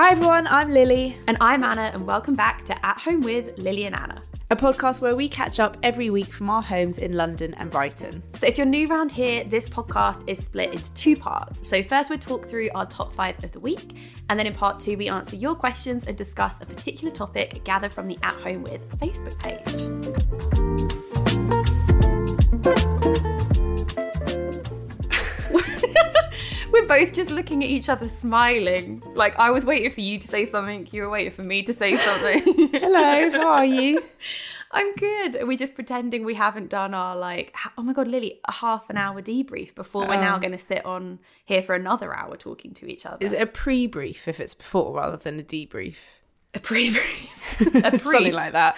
Hi everyone, I'm Lily. And I'm Anna, and welcome back to At Home with Lily and Anna, a podcast where we catch up every week from our homes in London and Brighton. So if you're new around here, this podcast is split into two parts. So first we'll talk through our top 5 of the week, and then in part 2 we answer your questions and discuss a particular topic gathered from the At Home With Facebook page. We're both just looking at each other smiling. Like, I was waiting for you to say something. You were waiting for me to say something. Hello, how are you? I'm good. Are we just pretending we haven't done our, like, oh my God, Lily, a half an hour debrief before we're now going to sit on here for another hour talking to each other? Is it a pre-brief if it's before rather than a debrief? A pre-brief. A brief. Something like that.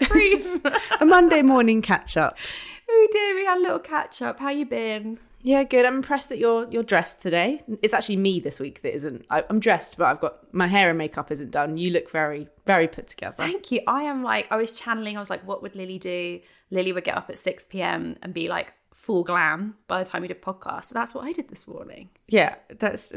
A brief. A Monday morning catch-up. We did. We had a little catch-up. How you been? Yeah, good. I'm impressed that you're dressed today. It's actually me this week that isn't. I'm dressed, but I've got my hair and makeup isn't done. You look very, very put together. Thank you. I was channeling, what would Lily do? Lily would get up at 6 p.m. and be like full glam by the time we did podcasts. So that's what I did this morning. Yeah, that's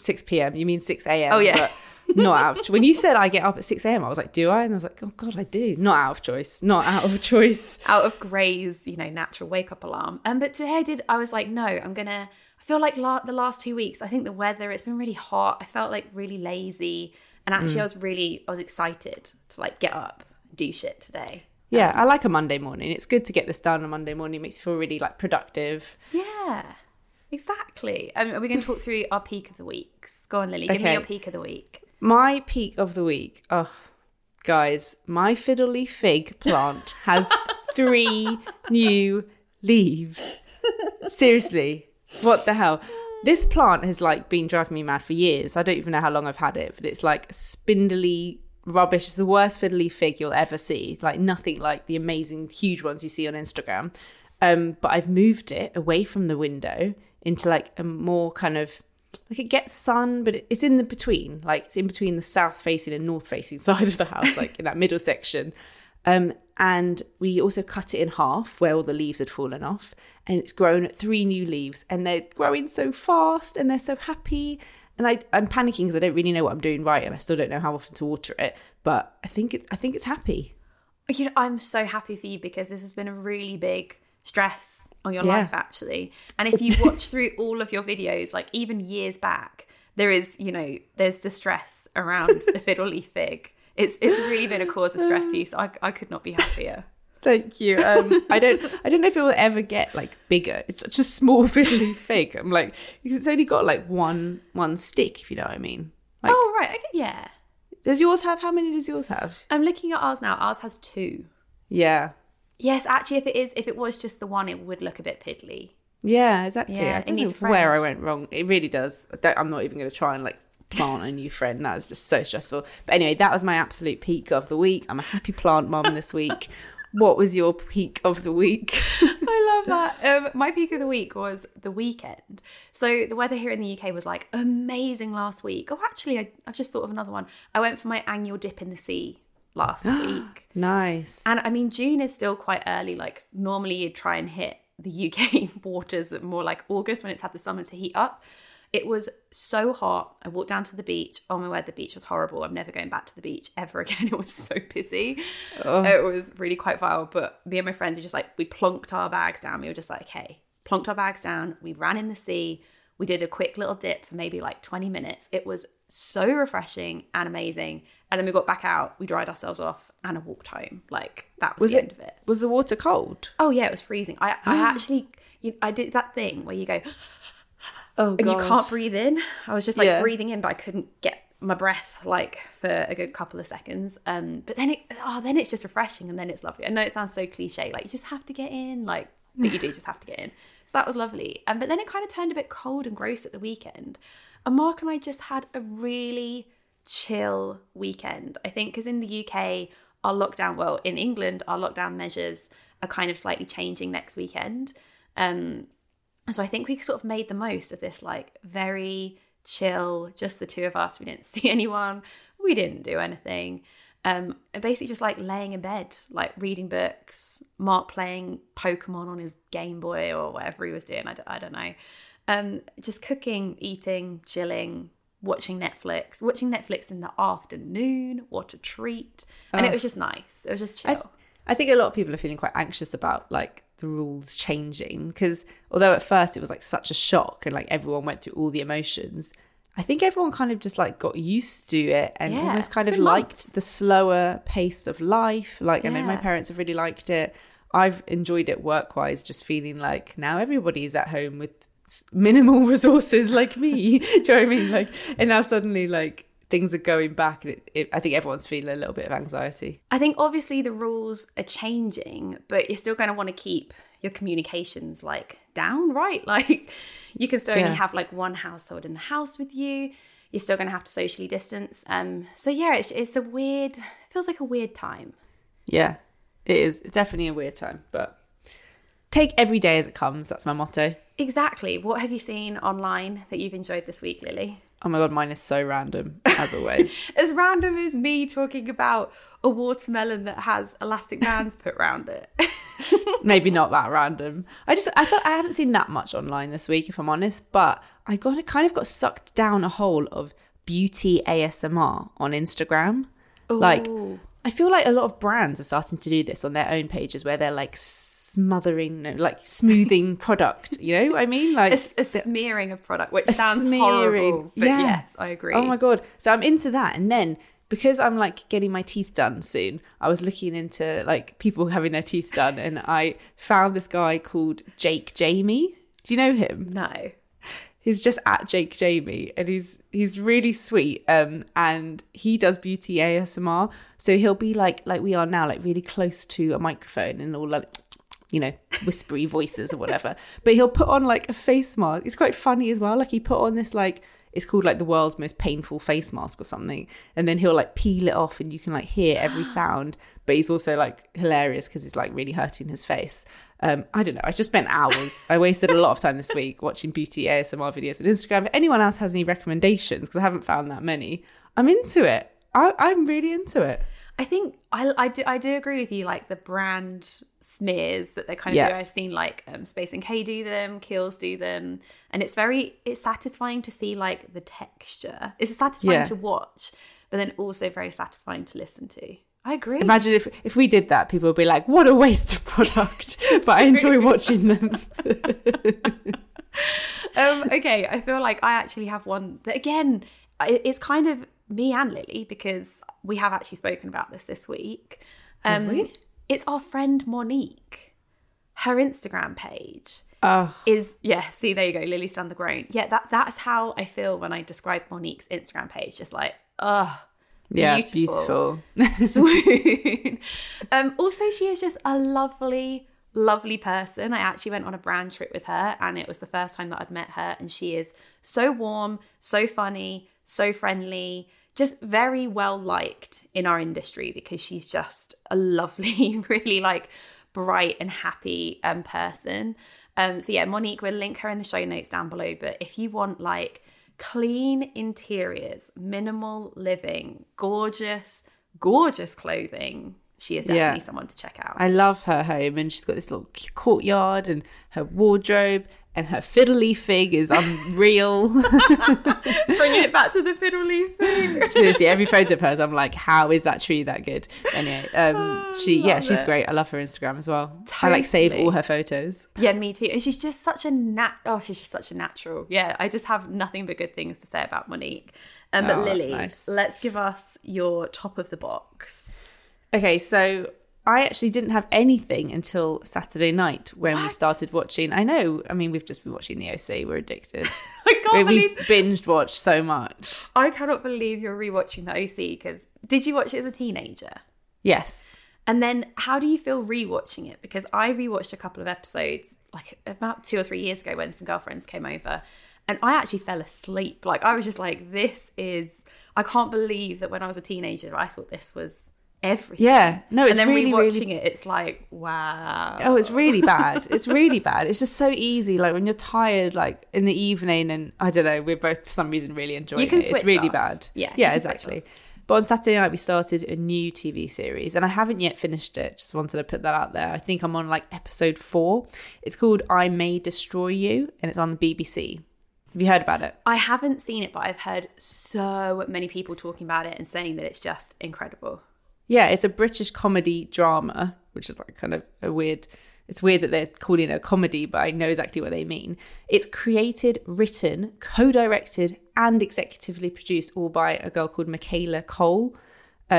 6 p.m. You mean 6 a.m. Oh, yeah. But not out of choice. When you said I get up at 6 a.m, I was like, do I? And I was like, oh God, I do. Not out of choice. Not out of choice. Out of Gray's, natural wake-up alarm. But today I feel like the last 2 weeks, I think the weather, it's been really hot. I felt like really lazy. And actually I was excited to like get up, do shit today. Yeah, I like a Monday morning. It's good to get this done on Monday morning. It makes you feel really, like, productive. Yeah, exactly. We're going to talk through our peak of the weeks. Go on, Lily. Give me your peak of the week. My peak of the week. Oh, guys, my fiddly fig plant has 3 new leaves. Seriously, what the hell? This plant has, like, been driving me mad for years. I don't even know how long I've had it, but it's, like, spindly rubbish. It's the worst fiddly fig you'll ever see, like nothing like the amazing huge ones you see on Instagram, but I've moved it away from the window into like a more kind of like it gets sun, but it's in the between, like it's in between the south facing and north facing side of the house, like in that middle section, and we also cut it in half where all the leaves had fallen off, and it's grown 3 new leaves, and they're growing so fast and they're so happy. And I'm panicking because I don't really know what I'm doing right, and I still don't know how often to water it. But I think it's happy. I'm so happy for you because this has been a really big stress on your life, actually. And if you watch through all of your videos, like even years back, there is, there's distress around the fiddly fig. It's really been a cause of stress for you. So I could not be happier. Thank you. I don't know if it will ever get like bigger. It's such a small fiddly fig. I'm like, because it's only got like one stick, if you know what I mean. Like, oh right, okay, yeah. How many does yours have? I'm looking at ours now. Ours has 2. Yeah. Yes, actually, if it was just the one, it would look a bit piddly. Yeah, exactly. Yeah, I don't know where I went wrong. It really does. I'm not even going to try and like plant a new friend. That was just so stressful. But anyway, that was my absolute peak of the week. I'm a happy plant mum this week. What was your peak of the week? I love that. My peak of the week was the weekend. So the weather here in the UK was like amazing last week. Oh, actually, I've just thought of another one. I went for my annual dip in the sea last week. Nice. And I mean, June is still quite early. Like normally you'd try and hit the UK waters at more like August when it's had the summer to heat up. It was so hot. I walked down to the beach. Oh my word, the beach was horrible. I'm never going back to the beach ever again. It was so busy. Oh. It was really quite vile. But me and my friends were just like, we plonked our bags down. We were just like, okay, plonked our bags down. We ran in the sea. We did a quick little dip for maybe like 20 minutes. It was so refreshing and amazing. And then we got back out. We dried ourselves off and I walked home. Like that was the end of it. Was the water cold? Oh yeah, it was freezing. I did that thing where you go... Oh, God. And you can't breathe in. I was just like breathing in, but I couldn't get my breath like for a good couple of seconds. But then it's just refreshing, and then it's lovely. I know it sounds so cliche, like you just have to get in, like but you do just have to get in. So that was lovely. But then it kind of turned a bit cold and gross at the weekend. And Mark and I just had a really chill weekend. I think because in the UK, in England, our lockdown measures are kind of slightly changing next weekend. And so I think we sort of made the most of this like very chill, just the two of us. We didn't see anyone. We didn't do anything. Basically just like laying in bed, like reading books, Mark playing Pokemon on his Game Boy or whatever he was doing. I don't know. Just cooking, eating, chilling, watching Netflix in the afternoon. What a treat. And it was just nice. It was just chill. I think a lot of people are feeling quite anxious about like the rules changing, because although at first it was like such a shock and like everyone went through all the emotions, I think everyone kind of just like got used to it and almost kind of liked the slower pace of life. Like, I know my parents have really liked it. I've enjoyed it work-wise, just feeling like now everybody's at home with minimal resources like me. Do you know what I mean? Like, and now suddenly like things are going back and I think everyone's feeling a little bit of anxiety. I think obviously the rules are changing, but you're still going to want to keep your communications like down, right? Like you can still only have like one household in the house with you. You're still going to have to socially distance. So yeah, it feels like a weird time. Yeah, it is. It's definitely a weird time, but take every day as it comes. That's my motto. Exactly. What have you seen online that you've enjoyed this week, Lily? Oh my God, mine is so random, as always. As random as me talking about a watermelon that has elastic bands put around it. Maybe not that random. I haven't seen that much online this week, if I'm honest, but I kind of got sucked down a hole of beauty ASMR on Instagram. Ooh. Like, I feel like a lot of brands are starting to do this on their own pages where they're like smoothing product, you know what I mean? Like a smearing of product, which sounds horrible, but yes, I agree. Oh my God. So I'm into that. And then because I'm like getting my teeth done soon, I was looking into like people having their teeth done and I found this guy called Jake Jamie. Do you know him? No. He's just at Jake Jamie and he's really sweet. And he does beauty ASMR. So he'll be like we are now, like really close to a microphone and all like, you know, whispery voices or whatever. But he'll put on like a face mask. It's quite funny as well. Like he put on this like, it's called like the world's most painful face mask or something. And then he'll like peel it off and you can like hear every sound. But he's also like hilarious because it's like really hurting his face. I don't know. I just spent hours. I wasted a lot of time this week watching beauty ASMR videos on Instagram. If anyone else has any recommendations, because I haven't found that many, I'm into it. I'm really into it. I think I do agree with you, like the brand smears that they kind of do. I've seen like Space NK do them, Kiehl's do them. And it's satisfying to see like the texture. It's satisfying to watch, but then also very satisfying to listen to. I agree. Imagine if we did that, people would be like, what a waste of product, but I enjoy watching them. Okay, I feel like I actually have one that again, it's kind of me and Lily, because we have actually spoken about this week. It's our friend Monique. Her Instagram page see, there you go, Lily's done the groan. Yeah, that's how I feel when I describe Monique's Instagram page. Just like, beautiful. Swoon. Also, she is just a lovely person. I actually went on a brand trip with her and it was the first time that I'd met her, and she is so warm, so funny, so friendly, just very well liked in our industry because she's just a lovely, really like bright and happy person. So yeah, Monique, we'll link her in the show notes down below. But if you want like clean interiors, minimal living, gorgeous clothing, she is definitely someone to check out. I love her home, and she's got this little courtyard and her wardrobe. And her fiddly fig is unreal. Bringing it back to the fiddly fig. Seriously, every photo of hers, I'm like, how is that tree that good? Anyway, she's great. I love her Instagram as well. Totally. I like save all her photos. Yeah, me too. And she's just such a natural. Yeah, I just have nothing but good things to say about Monique. But Lily, nice. Let's give us your top of the box. Okay, so I actually didn't have anything until Saturday night when we started watching. I know. I mean, we've just been watching The OC. We're addicted. I can't believe we've binged watched so much. I cannot believe you're rewatching The OC, because did you watch it as a teenager? Yes. And then how do you feel rewatching it? Because I rewatched a couple of episodes like about 2 or 3 years ago when some girlfriends came over, and I actually fell asleep. Like I was just like, I can't believe that when I was a teenager, I thought this was everything. Yeah, no, it's, and then really, rewatching really, it's like, wow. Oh, it's really bad. It's really bad. It's just so easy. Like when you're tired, like in the evening, and I don't know, we're both for some reason really enjoying it. It's really bad. Yeah, exactly. But on Saturday night we started a new TV series, and I haven't yet finished it. Just wanted to put that out there. I think I'm on like episode 4. It's called I May Destroy You, and it's on the BBC. Have you heard about it? I haven't seen it, but I've heard so many people talking about it and saying that it's just incredible. Yeah, it's a British comedy drama, which is like kind of a weird... It's weird that they're calling it a comedy, but I know exactly what they mean. It's created, written, co-directed and executively produced all by a girl called Michaela Cole.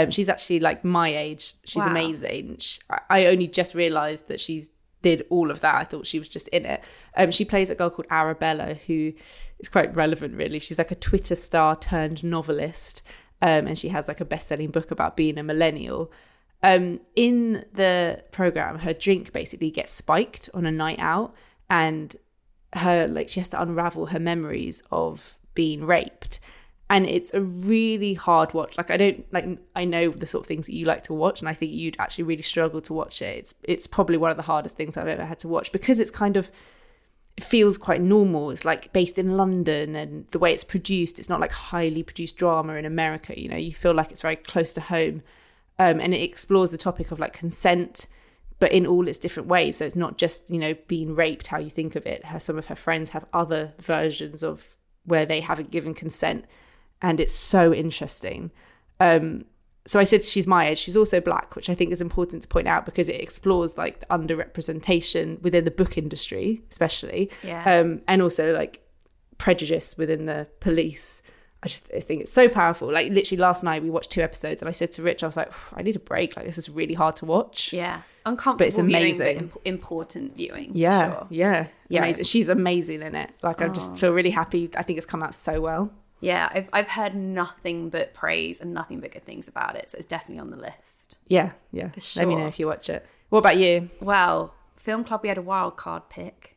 She's actually like my age. She's amazing. I only just realised that she did all of that. I thought she was just in it. She plays a girl called Arabella, who is quite relevant, really. She's like a Twitter star turned novelist, and she has like a best-selling book about being a millennial. In the program, her drink basically gets spiked on a night out, and her she has to unravel her memories of being raped. And it's a really hard watch. I know the sort of things that you like to watch, and I think you'd actually really struggle to watch it. It's probably one of the hardest things I've ever had to watch, because it's kind of, it feels quite normal. It's like based in London, and the way it's produced, it's not like highly produced drama in America. You know, you feel like it's very close to home. And it explores the topic of like consent, but in all its different ways. So it's not just, you know, being raped, how you think of it. Some of her friends have other versions of where they haven't given consent. And it's so interesting. So I said she's my age. She's also black, which I think is important to point out, because it explores like the underrepresentation within the book industry, especially. Yeah. And also like prejudice within the police. I think it's so powerful. Like literally last night we watched 2 episodes, and I said to Rich, I was like, I need a break. Like this is really hard to watch. Yeah. Uncomfortable, but it's amazing. Viewing, but important viewing. Yeah. Sure. Yeah. Amazing. She's amazing in it. Like I just feel really happy. I think it's come out so well. Yeah. I've heard nothing but praise and nothing but good things about it. So it's definitely on the list. Yeah. Yeah. For sure. Let me know if you watch it. What about you? Well, Film Club, we had a wild card pick.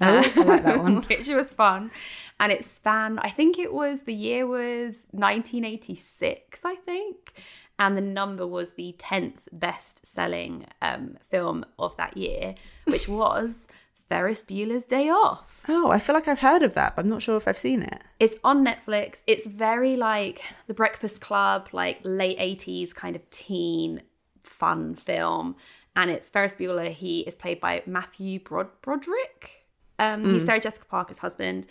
I like that one. Which was fun, and it spanned, I think it was, the year was 1986, I think, and the number was the 10th best selling film of that year, which was Ferris Bueller's Day Off. Oh, I feel like I've heard of that, but I'm not sure if I've seen it. It's on Netflix. It's very like The Breakfast Club, like late 80s kind of teen fun film, and it's Ferris Bueller. He is played by Matthew Broderick. He's Sarah Jessica Parker's husband,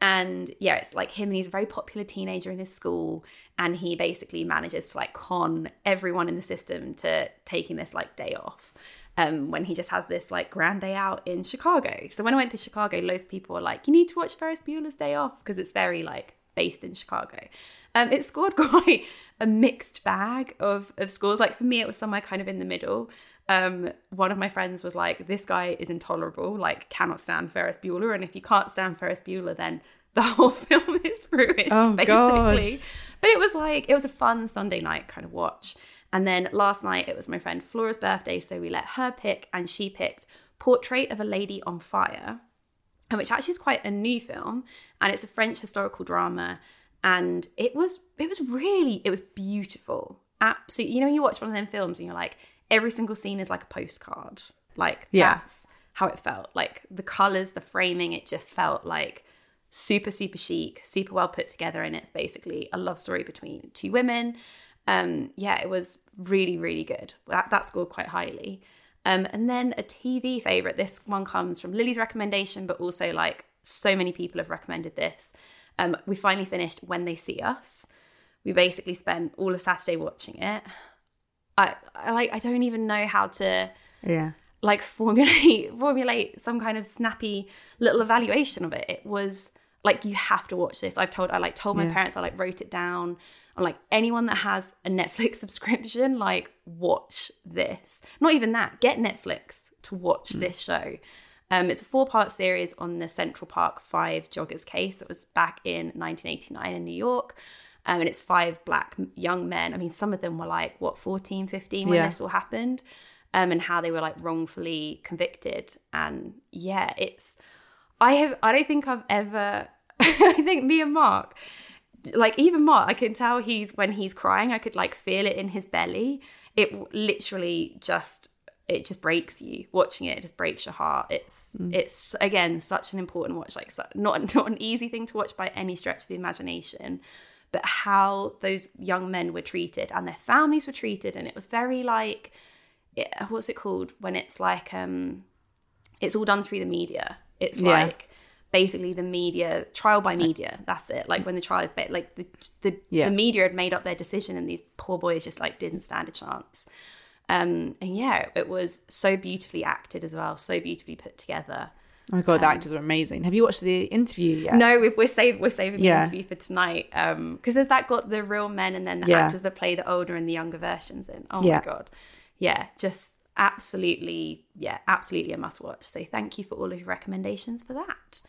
and yeah, it's like him, and he's a very popular teenager in his school, and he basically manages to like con everyone in the system to taking this like day off when he just has this like grand day out in Chicago. So when I went to Chicago, loads of people were like, you need to watch Ferris Bueller's Day Off, because it's very like based in Chicago. It scored quite a mixed bag of scores. Like for me, it was somewhere kind of in the middle. One of my friends was like, this guy is intolerable, like cannot stand Ferris Bueller, and if you can't stand Ferris Bueller, then the whole film is ruined, basically. Gosh. But it was like, it was a fun Sunday night kind of watch. And then last night it was my friend Flora's birthday, so we let her pick, and she picked Portrait of a Lady on Fire, which actually is quite a new film, and it's a French historical drama, and it was beautiful. Absolutely. You know, you watch one of them films and you're like, every single scene is like a postcard. Like, that's how it felt. Like, the colours, the framing, it just felt like super, super chic, super well put together. And it's basically a love story between 2 women. It was really, really good. That scored quite highly. And then a TV favourite. This one comes from Lily's recommendation, but also, like, so many people have recommended this. We finally finished When They See Us. We basically spent all of Saturday watching it. I don't even know how to formulate some kind of snappy little evaluation of it. It was like, you have to watch this. I told my parents, I like wrote it down. I'm like, anyone that has a Netflix subscription, like, watch this. Not even that, get Netflix to watch this show. It's a 4-part series on the Central Park 5 joggers case that was back in 1989 in New York. And it's 5 black young men. I mean, some of them were like, what, 14, 15 when this all happened, and how they were like wrongfully convicted. And yeah, I think me and Mark, like even Mark, I can tell when he's crying, I could like feel it in his belly. It literally just breaks you watching it. It just breaks your heart. It's again, such an important watch, like not an easy thing to watch by any stretch of the imagination. But how those young men were treated and their families were treated. And it was very like, what's it called? When it's like, it's all done through the media. It's like basically the media, trial by media, that's it. Like when the trial is, like the media had made up their decision and these poor boys just like didn't stand a chance. And yeah, it was so beautifully acted as well, so beautifully put together. Oh my God, the actors are amazing. Have you watched the interview yet? No, we're saving the interview for tonight. Because has that got the real men and then the actors that play the older and the younger versions in? Oh my God. Yeah, just absolutely a must watch. So thank you for all of your recommendations for that.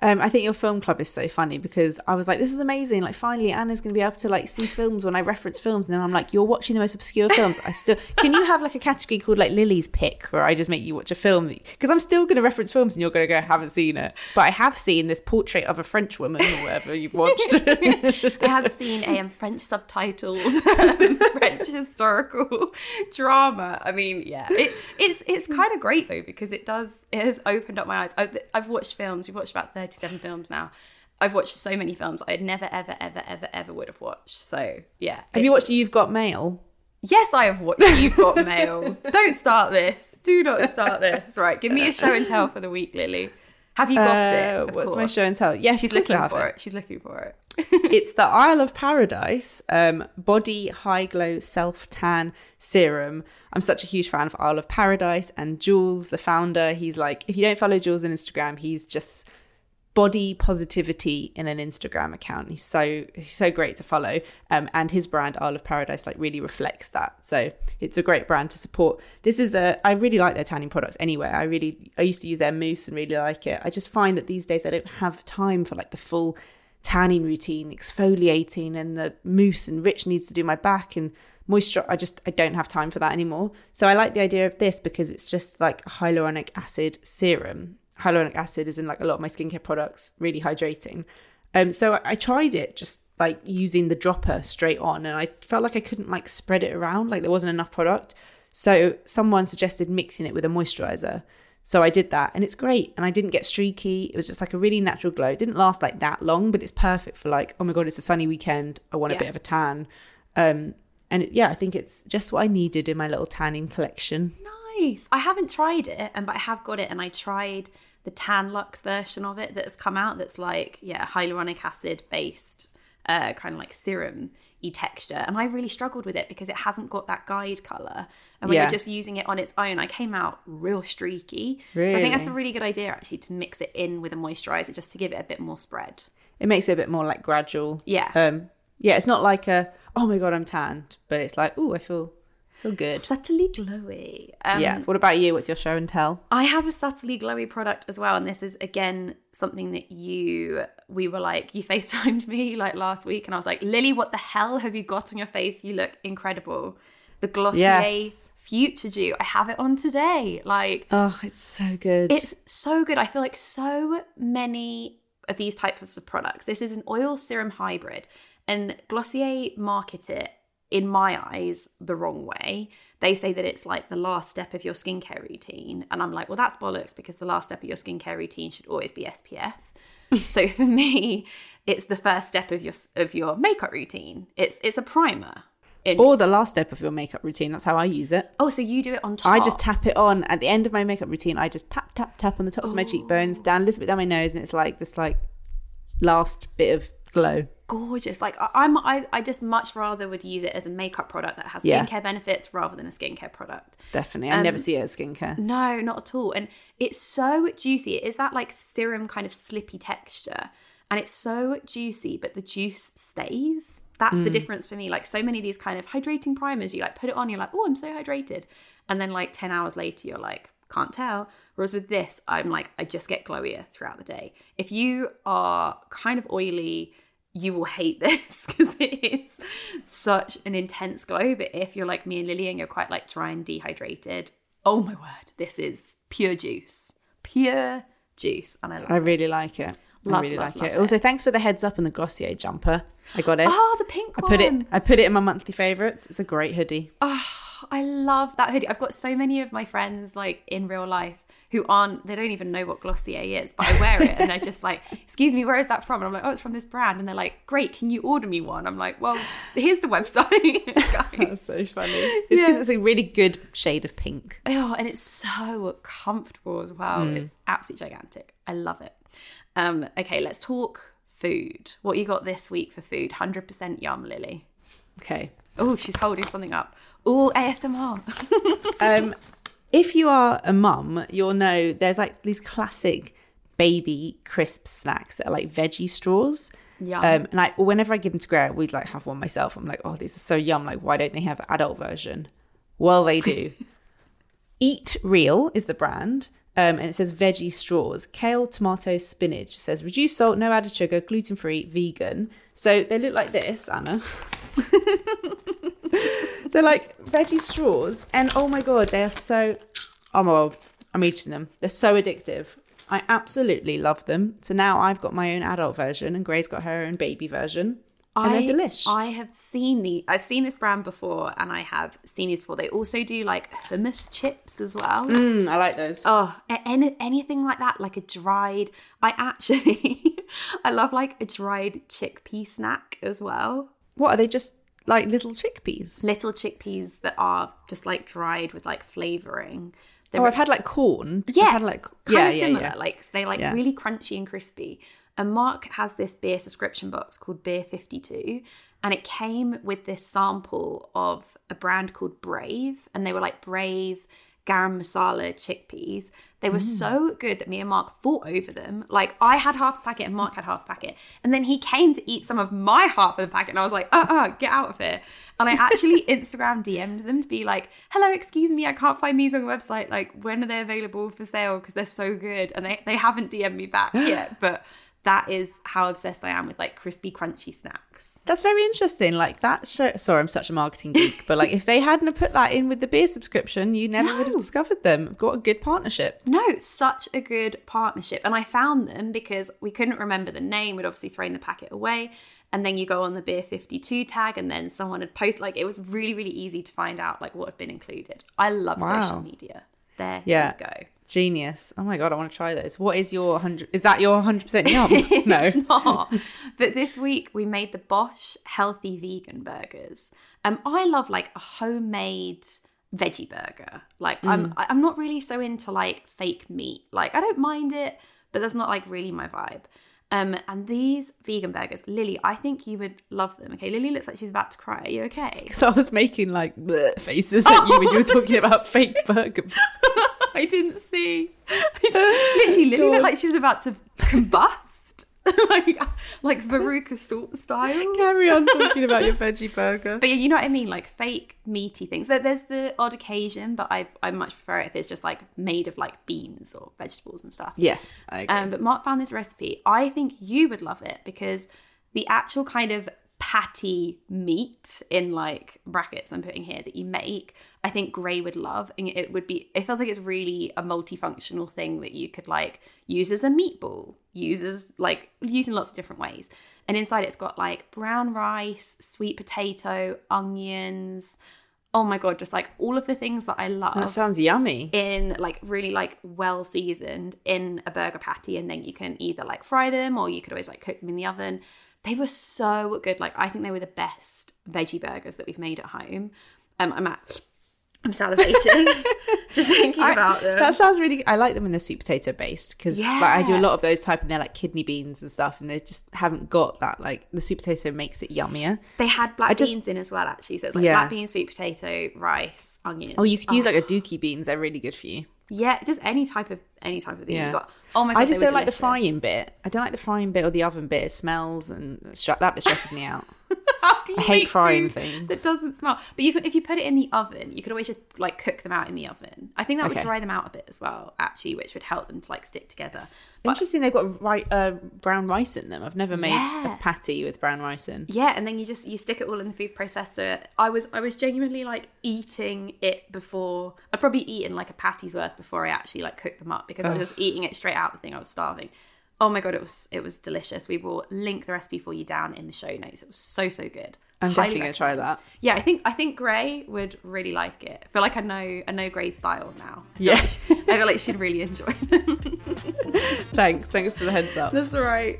I think your film club is so funny because I was like, this is amazing. Like finally Anna's going to be able to like see films when I reference films. And then I'm like, you're watching the most obscure films. Can you have like a category called like Lily's Pick where I just make you watch a film? Because I'm still going to reference films and you're going to go, I haven't seen it. But I have seen this Portrait of a French Woman or whatever you've watched. I have seen a French subtitled French historical drama. I mean, yeah, it's kind of great though because it has opened up my eyes. I've watched films. We've watched about 37 films now. I've watched so many films I'd never ever would have watched. So yeah. Have you watched You've Got Mail? Yes, I have watched You've Got Mail. Don't start this. Do not start this. Right, give me a show and tell for the week, Lily. Have you got it? What's my show and tell? Yeah, she's looking for it. She's looking for it. It's the Isle of Paradise Body High Glow Self Tan Serum. I'm such a huge fan of Isle of Paradise and Jules, the founder. He's like, if you don't follow Jules on Instagram, he's just body positivity in an Instagram account. He's so great to follow. And his brand, Isle of Paradise, like really reflects that. So it's a great brand to support. I really like their tanning products anyway. I used to use their mousse and really like it. I just find that these days I don't have time for like the full tanning routine, exfoliating and the mousse, and Rich needs to do my back and moisture. I don't have time for that anymore. So I like the idea of this because it's just like a hyaluronic acid serum. Hyaluronic acid is in like a lot of my skincare products, really hydrating. So I tried it just like using the dropper straight on and I felt like I couldn't like spread it around, like there wasn't enough product. So someone suggested mixing it with a moisturizer. So I did that and it's great. And I didn't get streaky. It was just like a really natural glow. It didn't last like that long, but it's perfect for like, oh my God, it's a sunny weekend. I want a bit of a tan. I think it's just what I needed in my little tanning collection. Nice. I haven't tried it, but I have got it. And I tried the Tan Luxe version of it that has come out that's like, hyaluronic acid based, kind of like serum-y texture. And I really struggled with it because it hasn't got that guide colour. And when you're just using it on its own, I came out real streaky. Really? So I think that's a really good idea actually to mix it in with a moisturiser just to give it a bit more spread. It makes it a bit more like gradual. Yeah. It's not like a, oh my God, I'm tanned. But it's like, ooh, I feel good. Subtly glowy. What about you? What's your show and tell? I have a subtly glowy product as well. And this is, again, something that we were like, you FaceTimed me like last week. And I was like, Lily, what the hell have you got on your face? You look incredible. The Glossier Future Dew. I have it on today. Like, oh, it's so good. It's so good. I feel like so many of these types of products. This is an oil serum hybrid. And Glossier market it, in my eyes, the wrong way. They say that it's like the last step of your skincare routine. And I'm like, well, that's bollocks because the last step of your skincare routine should always be SPF. So for me, it's the first step of your makeup routine. It's a primer. Or the last step of your makeup routine. That's how I use it. Oh, so you do it on top. I just tap it on. At the end of my makeup routine, I just tap, tap, tap on the tops of my cheekbones, down a little bit down my nose. And it's like this like last bit of glow. Gorgeous. Like I just much rather would use it as a makeup product that has skincare benefits rather than a skincare product. Definitely. I never see it as skincare. No, not at all. And it's so juicy. It is that like serum kind of slippy texture and it's so juicy, but the juice stays. That's the difference for me. Like so many of these kind of hydrating primers, you like put it on, you're like, oh, I'm so hydrated. And then like 10 hours later, you're like, can't tell. Whereas with this, I'm like, I just get glowier throughout the day. If you are kind of oily, you will hate this because it is such an intense glow. But if you're like me and Lily and you're quite like dry and dehydrated, oh my word, this is pure juice. Pure juice. And I really like it. I really love it. Also, thanks for the heads up on the Glossier jumper. I got it. Oh, the pink one. I put it in my monthly favourites. It's a great hoodie. Oh, I love that hoodie. I've got so many of my friends like in real life they don't even know what Glossier is, but I wear it and they're just like, excuse me, where is that from? And I'm like, oh, it's from this brand. And they're like, great, can you order me one? I'm like, well, here's the website, guys. That's so funny. It's because it's a really good shade of pink. Oh, and it's so comfortable as well. It's absolutely gigantic. I love it. Okay, let's talk food. What you got this week for food? 100% yum, Lily. Okay. Oh, she's holding something up. Oh, ASMR. If you are a mum, you'll know there's like these classic baby crisp snacks that are like veggie straws. Yeah. And like whenever I give them to Greg, we'd like have one myself. I'm like, oh, these are so yum. Like, why don't they have the adult version? Well, they do. Eat Real is the brand. And it says veggie straws, kale, tomato, spinach. It says reduced salt, no added sugar, gluten-free, vegan. So they look like this, Anna. They're like veggie straws. And oh my God, they are so... Oh my God, I'm eating them. They're so addictive. I absolutely love them. So now I've got my own adult version and Gray's got her own baby version. And they're delish. I've seen this brand before, and I have seen these before. They also do like hummus chips as well. I like those. Oh, anything like that, like a dried. I love like a dried chickpea snack as well. What are they? Just like little chickpeas? Little chickpeas that are just like dried with like flavouring. I've had like corn. Yeah, I've had, like, kind of similar. Like they like really crunchy and crispy. And Mark has this beer subscription box called Beer 52, and it came with this sample of a brand called Brave, and they were like Brave garam masala chickpeas. They were so good that me and Mark fought over them. Like, I had half a packet and Mark had half a packet, and then he came to eat some of my half of the packet, and I was like, get out of here. And I actually Instagram DM'd them to be like, hello, excuse me, I can't find these on the website. Like, when are they available for sale? Because they're so good. And they haven't DM'd me back yet, but... That is how obsessed I am with like crispy, crunchy snacks. That's very interesting. Like that show. Sorry, I'm such a marketing geek, but like if they hadn't have put that in with the beer subscription, you never would have discovered them. Got a good partnership. No, such a good partnership. And I found them because we couldn't remember the name. We'd obviously thrown the packet away. And then you go on the Beer 52 tag, and then someone had posted. Like, it was really, really easy to find out like what had been included. I love social media. There you go. Genius. Oh my God, I want to try this. What is your 100? Is that your 100% yum? No. But this week we made the Bosch healthy vegan burgers. I love like a homemade veggie burger. Like I'm not really so into like fake meat. Like, I don't mind it, but that's not like really my vibe. And these vegan burgers, Lily, I think you would love them. Okay, Lily looks like she's about to cry. Are you okay? Because I was making like faces at you when you were talking about fake burger. I didn't see. Literally, Lily looked like she was about to combust, like Veruca Salt style. Carry on talking about your veggie burger. But yeah, you know what I mean, like fake meaty things. There's the odd occasion, but I much prefer it if it's just like made of like beans or vegetables and stuff. Yes, I agree. But Mark found this recipe. I think you would love it because the actual kind of patty meat, in like brackets I'm putting here, that you make, I think Gray would love, and it would be, it feels like it's really a multifunctional thing that you could like use as a meatball, use in lots of different ways. And inside it's got like brown rice, sweet potato, onions. Oh my God, just like all of the things that I love. That sounds yummy. In like really like well seasoned in a burger patty, and then you can either like fry them or you could always like cook them in the oven. They were so good. Like, I think they were the best veggie burgers that we've made at home. I'm salivating just thinking about them. That sounds really good. I like them when they're sweet potato based, because like, I do a lot of those type, and they're like kidney beans and stuff, and they just haven't got that. Like, the sweet potato makes it yummier. They had black beans in as well, actually. So it's like black beans, sweet potato, rice, onions. Oh, you could use like a dookie beans. They're really good for you. Yeah, just any type of bean you've got. Oh my God, I just don't like the frying bit. I don't like the frying bit or the oven bit. It smells, and that bit stresses me out. I hate frying things. That doesn't smell. But you could, if you put it in the oven, you could always just like cook them out in the oven. I think that would dry them out a bit as well, actually, which would help them to like stick together. But interesting, they've got brown rice in them. I've never made a patty with brown rice in. Yeah, and then you stick it all in the food processor. I was genuinely like eating it before. I'd probably eaten like a patty's worth before I actually like cooked them up, because I was just eating it straight out the thing. I was starving. Oh my God, it was delicious. We will link the recipe for you down in the show notes. It was so, so good. I'm definitely going to try that. Yeah, I think Gray would really like it. I feel like I know Gray's style now. I feel like she'd really enjoy them. Thanks for the heads up. That's all right.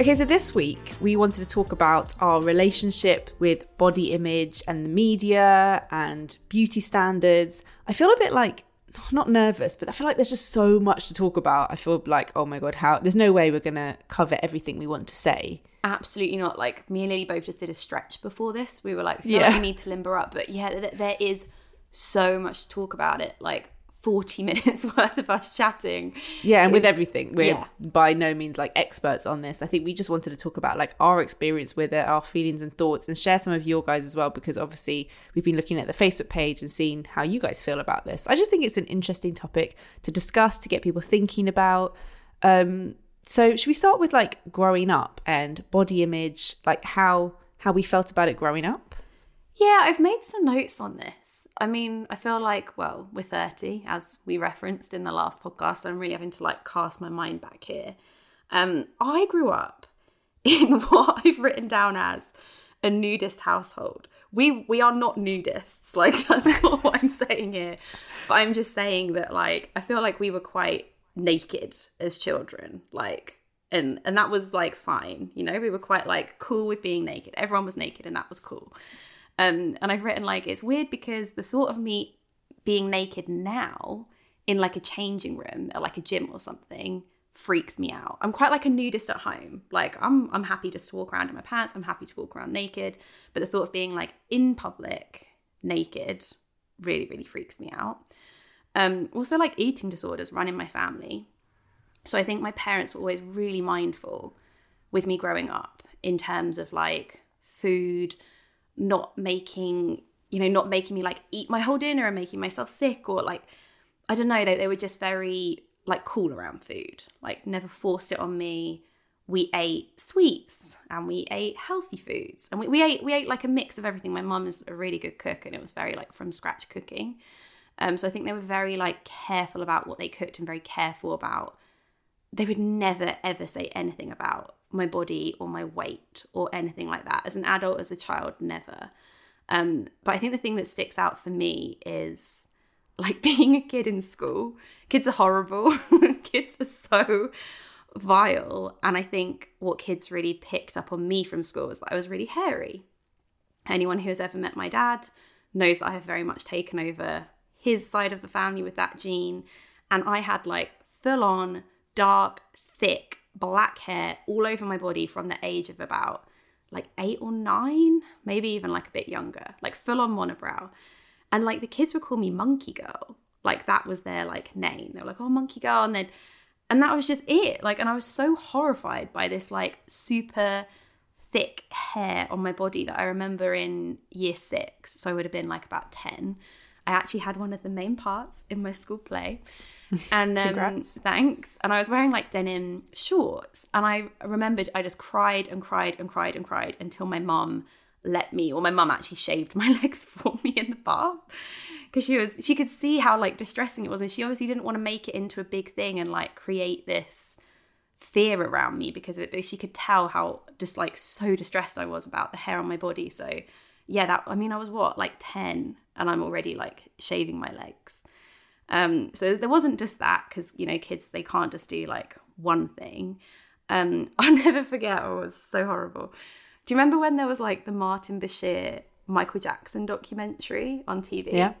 Okay, so this week we wanted to talk about our relationship with body image and the media and beauty standards. I feel a bit like, not nervous, but I feel like there's just so much to talk about. I feel like, oh my God, there's no way we're going to cover everything we want to say. Absolutely not. Like, me and Lily both just did a stretch before this. We were like, like we need to limber up. But yeah, there is so much to talk about it. Like, 40 minutes worth of us chatting. Yeah, and with everything. We're by no means like experts on this. I think we just wanted to talk about like our experience with it, our feelings and thoughts, and share some of your guys as well, because obviously we've been looking at the Facebook page and seeing how you guys feel about this. I just think it's an interesting topic to discuss, to get people thinking about. So should we start with like growing up and body image, like how we felt about it growing up? Yeah, I've made some notes on this. I mean, I feel like, well, we're 30, as we referenced in the last podcast. So I'm really having to like cast my mind back here. I grew up in what I've written down as a nudist household. We are not nudists. Like, that's not what I'm saying here. But I'm just saying that, like, I feel like we were quite naked as children. Like, and that was like fine. You know, we were quite like cool with being naked. Everyone was naked and that was cool. And I've written, like, it's weird because the thought of me being naked now in, like, a changing room at, like, a gym or something freaks me out. I'm quite, like, a nudist at home. Like, I'm happy just to walk around in my pants. I'm happy to walk around naked. But the thought of being, like, in public naked really, really freaks me out. Also, like, eating disorders run in my family. So I think my parents were always really mindful with me growing up in terms of, like, food, not making me like eat my whole dinner and making myself sick, or like, I don't know, they were just very like cool around food, like never forced it on me. We ate sweets and we ate healthy foods and we ate like a mix of everything. My mum is a really good cook and it was very like from scratch cooking. So I think they were very like careful about what they cooked and very careful about, they would never ever say anything about my body or my weight or anything like that. As an adult, as a child, never. But I think the thing that sticks out for me is like being a kid in school. Kids are horrible. Kids are so vile. And I think what kids really picked up on me from school was that I was really hairy. Anyone who has ever met my dad knows that I have very much taken over his side of the family with that gene. And I had like full on, dark, thick, black hair all over my body from the age of about like 8 or 9, maybe even like a bit younger, like full on monobrow. And like the kids would call me Monkey Girl. Like that was their like name. They were like, oh, Monkey Girl. And that was just it. Like, and I was so horrified by this like super thick hair on my body that I remember in year 6. So I would have been like about 10. I actually had one of the main parts in my school play. And thanks. And I was wearing like denim shorts. And I remembered I just cried until my mum let me, or my mum actually shaved my legs for me in the bath. Because she could see how like distressing it was. And she obviously didn't want to make it into a big thing and like create this fear around me because of it. But she could tell how just like so distressed I was about the hair on my body. So yeah, I was what, like 10, and I'm already like shaving my legs. So there wasn't just that, because, you know, kids, they can't just do like one thing. I'll never forget. Oh, it was so horrible. Do you remember when there was like the Martin Bashir, Michael Jackson documentary on TV? Yeah.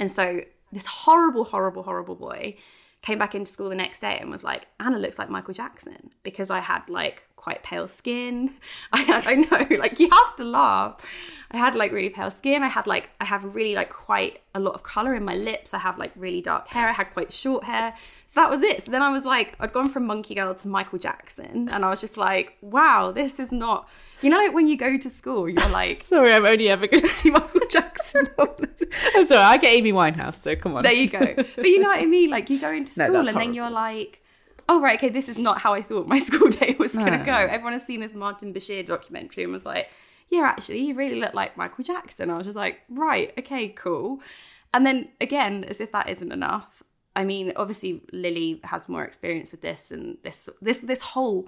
And so this horrible, horrible, horrible boy came back into school the next day and was like, Anna looks like Michael Jackson, because I had like quite pale skin. I know, like, you have to laugh. I had like really pale skin. I have really like quite a lot of colour in my lips. I have like really dark hair. I had quite short hair. So that was it. So then I was like, I'd gone from Monkey Girl to Michael Jackson. And I was just like, wow, this is not, you know, like when you go to school, you're like, sorry, I'm only ever going to see Michael Jackson. I'm sorry, I get Amy Winehouse. So come on. There you go. But you know what I mean? Like, you go into school then you're like, oh, right, okay, this is not how I thought my school day was going to go. Everyone has seen this Martin Bashir documentary and was like, yeah, actually, you really look like Michael Jackson. I was just like, right, okay, cool. And then, again, as if that isn't enough, I mean, obviously, Lily has more experience with this, and this whole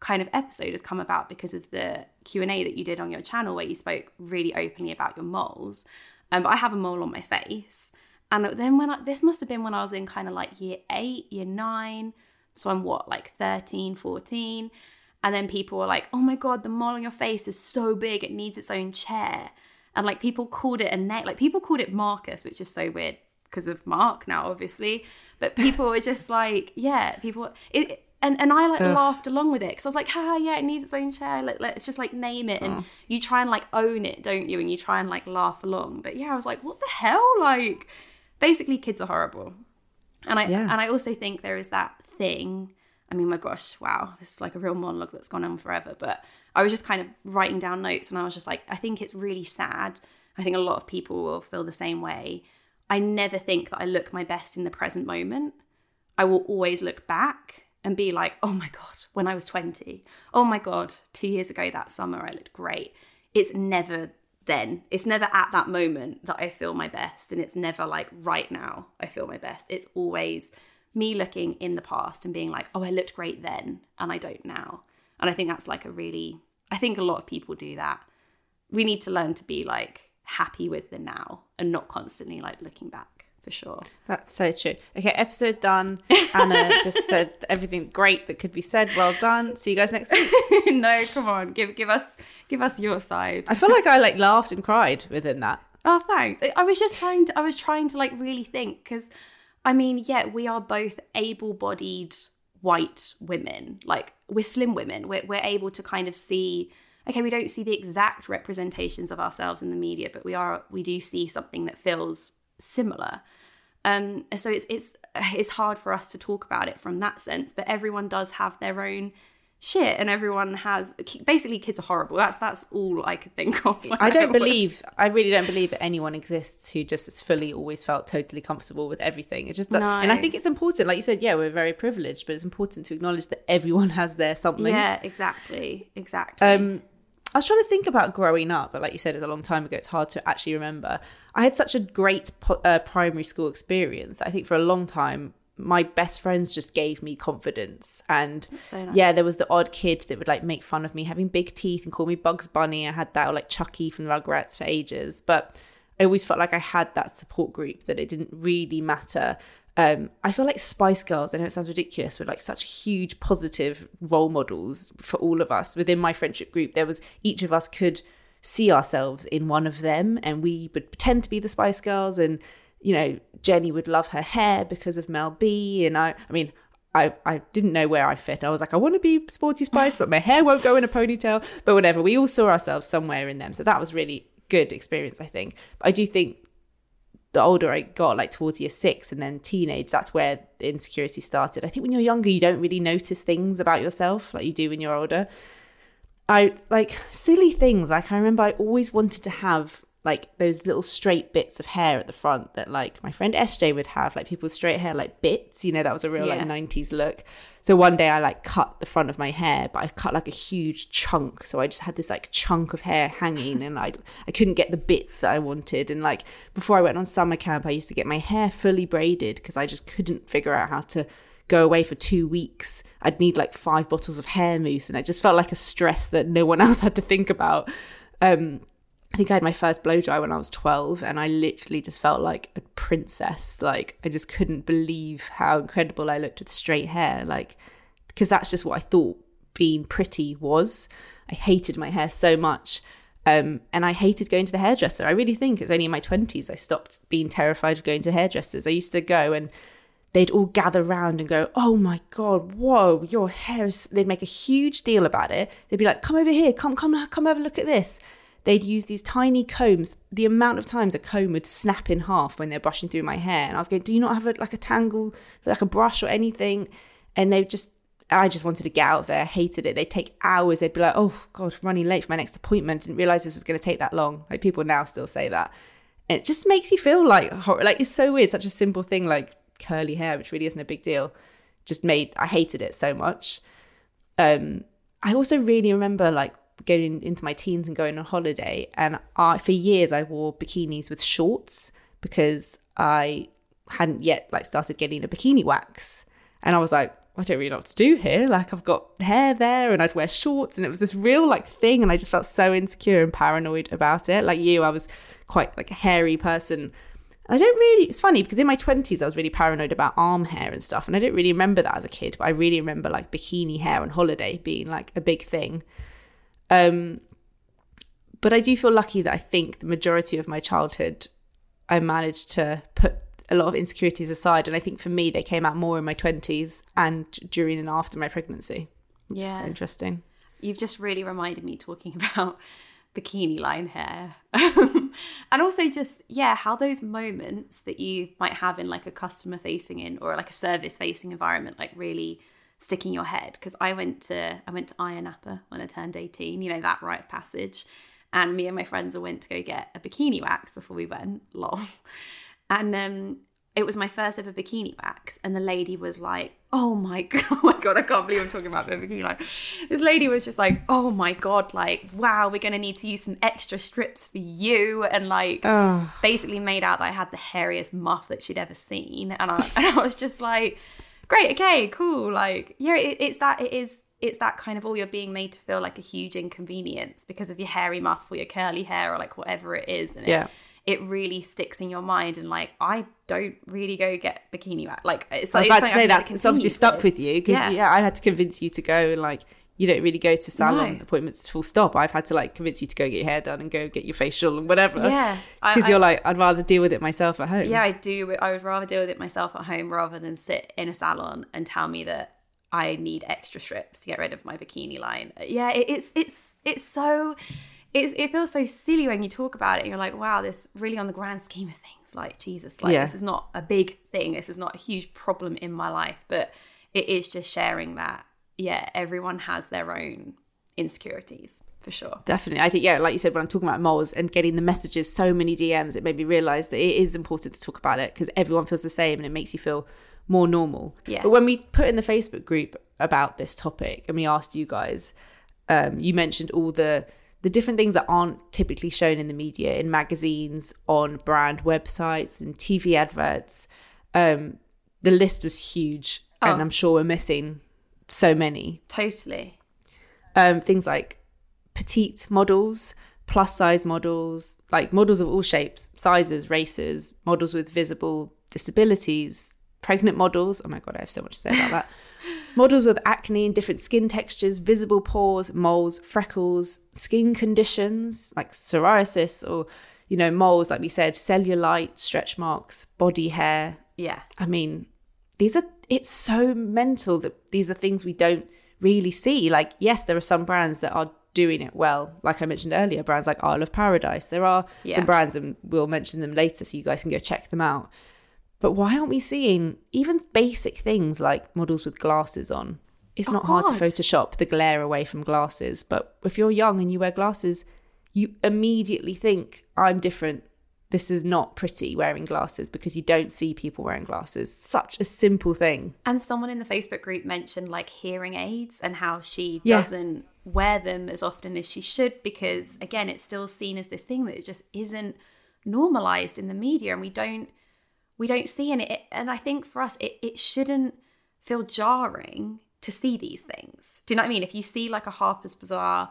kind of episode has come about because of the Q&A that you did on your channel where you spoke really openly about your moles. But I have a mole on my face. And then this must have been when I was in kind of like year 8, year 9, so I'm what, like 13, 14. And then people were like, oh my God, the mole on your face is so big, it needs its own chair. And like people called it a neck, like people called it Marcus, which is so weird because of Mark now, obviously. But people were just like, yeah, people, and I like laughed along with it because I was like, ha, yeah, it needs its own chair. Let's just like name it. And you try and like own it, don't you? And you try and like laugh along. But yeah, I was like, what the hell? Like, basically kids are horrible. And I also think there is that thing. I mean, my gosh, wow, this is like a real monologue that's gone on forever. But I was just kind of writing down notes and I was just like, I think it's really sad. I think a lot of people will feel the same way. I never think that I look my best in the present moment. I will always look back and be like, oh my God, when I was 20. Oh my God, 2 years ago that summer I looked great. It's never then. It's never at that moment that I feel my best. And it's never like right now I feel my best. It's always me looking in the past and being like, oh, I looked great then and I don't now. And I think that's like I think a lot of people do that. We need to learn to be like happy with the now and not constantly like looking back, for sure. That's so true. Okay, episode done. Anna just said everything great that could be said. Well done. See you guys next week. No, come on. Give us your side. I feel like I like laughed and cried within that. Oh, thanks. I was trying to like really think because I mean, yeah, we are both able-bodied white women. Like, we're slim women. We're able to kind of see, okay, we don't see the exact representations of ourselves in the media, but we do see something that feels similar. So it's hard for us to talk about it from that sense, but everyone does have their own shit and everyone has, basically kids are horrible. That's all I could think of. I really don't believe that anyone exists who just has fully always felt totally comfortable with everything. It just no. And I think it's important, like you said, yeah, we're very privileged, but it's important to acknowledge that everyone has their something. Yeah, exactly. I was trying to think about growing up, but like you said, it's a long time ago. It's hard to actually remember. I had such a great primary school experience. I think for a long time my best friends just gave me confidence, and so nice. Yeah, there was the odd kid that would like make fun of me having big teeth and call me Bugs Bunny. I had that, or like Chucky from Rugrats for ages, but I always felt like I had that support group, that it didn't really matter. I feel like Spice Girls, I know it sounds ridiculous, were like such huge positive role models for all of us. Within my friendship group, there was, each of us could see ourselves in one of them, and we would pretend to be the Spice Girls. And you know, Jenny would love her hair because of Mel B, and I mean I didn't know where I fit. I was like, I want to be Sporty Spice, but my hair won't go in a ponytail, but whatever. We all saw ourselves somewhere in them, so that was really good experience, I think. But I do think the older I got, like towards year 6 and then teenage, that's where the insecurity started. I think when you're younger you don't really notice things about yourself like you do when you're older. I like silly things, like I remember I always wanted to have like those little straight bits of hair at the front that like my friend SJ would have, like people with straight hair, like bits, you know, that was a real like 90s look. So one day I like cut the front of my hair, but I cut like a huge chunk. So I just had this like chunk of hair hanging and I couldn't get the bits that I wanted. And like before I went on summer camp, I used to get my hair fully braided because I just couldn't figure out how to go away for 2 weeks. I'd need like 5 bottles of hair mousse, and I just felt like a stress that no one else had to think about. I think I had my first blow dry when I was 12, and I literally just felt like a princess. Like, I just couldn't believe how incredible I looked with straight hair. Like, because that's just what I thought being pretty was. I hated my hair so much. And I hated going to the hairdresser. I really think it was only in my 20s I stopped being terrified of going to hairdressers. I used to go and they'd all gather round and go, oh my God, whoa, your hair is... They'd make a huge deal about it. They'd be like, come over here, come over, look at this. They'd use these tiny combs. The amount of times a comb would snap in half when they're brushing through my hair. And I was going, do you not have a tangle, like a brush or anything? And I just wanted to get out of there. I hated it. They'd take hours. They'd be like, oh God, running late for my next appointment. Didn't realise this was going to take that long. Like people now still say that. And it just makes you feel like it's so weird. Such a simple thing like curly hair, which really isn't a big deal. I hated it so much. I also really remember like, going into my teens and going on holiday, and for years I wore bikinis with shorts because I hadn't yet like started getting a bikini wax, and I was like, I don't really know what to do here, like I've got hair there and I'd wear shorts, and it was this real like thing, and I just felt so insecure and paranoid about it. Like I was quite like a hairy person, I don't really, it's funny because in my 20s I was really paranoid about arm hair and stuff, and I didn't really remember that as a kid, but I really remember like bikini hair on holiday being like a big thing. But I do feel lucky that I think the majority of my childhood I managed to put a lot of insecurities aside, and I think for me they came out more in my 20s and during and after my pregnancy, which is quite interesting. You've just really reminded me talking about bikini line hair and also just how those moments that you might have in like a customer facing in or like a service facing environment like really stick in your head, because I went to Ayia Napa when I turned 18, you know, that rite of passage, and me and my friends all went to go get a bikini wax before we went, lol. And it was my first ever bikini wax, and the lady was like, oh my god, I can't believe I'm talking about the bikini wax. This lady was just like, oh my god, like, wow, we're going to need to use some extra strips for you, and like basically made out that I had the hairiest muff that she'd ever seen, and I was just like, great, okay, cool, like, yeah, it's that kind of, all you're being made to feel like a huge inconvenience because of your hairy muff or your curly hair or like whatever it is, and it really sticks in your mind, and like I don't really go get bikini wax. Like it's like, I was about to say that it's obviously stuck with you because I had to convince you to go, and like you don't really go to salon appointments full stop. I've had to like convince you to go get your hair done and go get your facial and whatever. Yeah, because you're like, I'd rather deal with it myself at home. Yeah, I do. I would rather deal with it myself at home rather than sit in a salon and tell me that I need extra strips to get rid of my bikini line. Yeah, it's so. It feels so silly when you talk about it. You're like, wow, this really on the grand scheme of things, like Jesus, like this is not a big thing. This is not a huge problem in my life, but it is just sharing that. Yeah, everyone has their own insecurities for sure. Definitely. I think, like you said, when I'm talking about moles and getting the messages, so many DMs, it made me realize that it is important to talk about it because everyone feels the same and it makes you feel more normal. Yes. But when we put in the Facebook group about this topic and we asked you guys, you mentioned all the different things that aren't typically shown in the media, in magazines, on brand websites and TV adverts. The list was huge and I'm sure we're missing so many. Totally. Things like petite models, plus size models, like models of all shapes, sizes, races, models with visible disabilities, pregnant models. Oh my God, I have so much to say about that. Models with acne and different skin textures, visible pores, moles, freckles, skin conditions like psoriasis or, you know, moles, like we said, cellulite, stretch marks, body hair. Yeah. I mean, it's so mental that these are things we don't really see. Like, yes, there are some brands that are doing it well. Like I mentioned earlier, brands like Isle of Paradise. There are some brands, and we'll mention them later so you guys can go check them out. But why aren't we seeing even basic things like models with glasses on? It's not hard to Photoshop the glare away from glasses. But if you're young and you wear glasses, you immediately think, I'm different. This is not pretty, wearing glasses, because you don't see people wearing glasses. Such a simple thing. And someone in the Facebook group mentioned like hearing aids and how she doesn't wear them as often as she should because, again, it's still seen as this thing that just isn't normalized in the media, and we don't see in it. And I think for us, it shouldn't feel jarring to see these things. Do you know what I mean? If you see like a Harper's Bazaar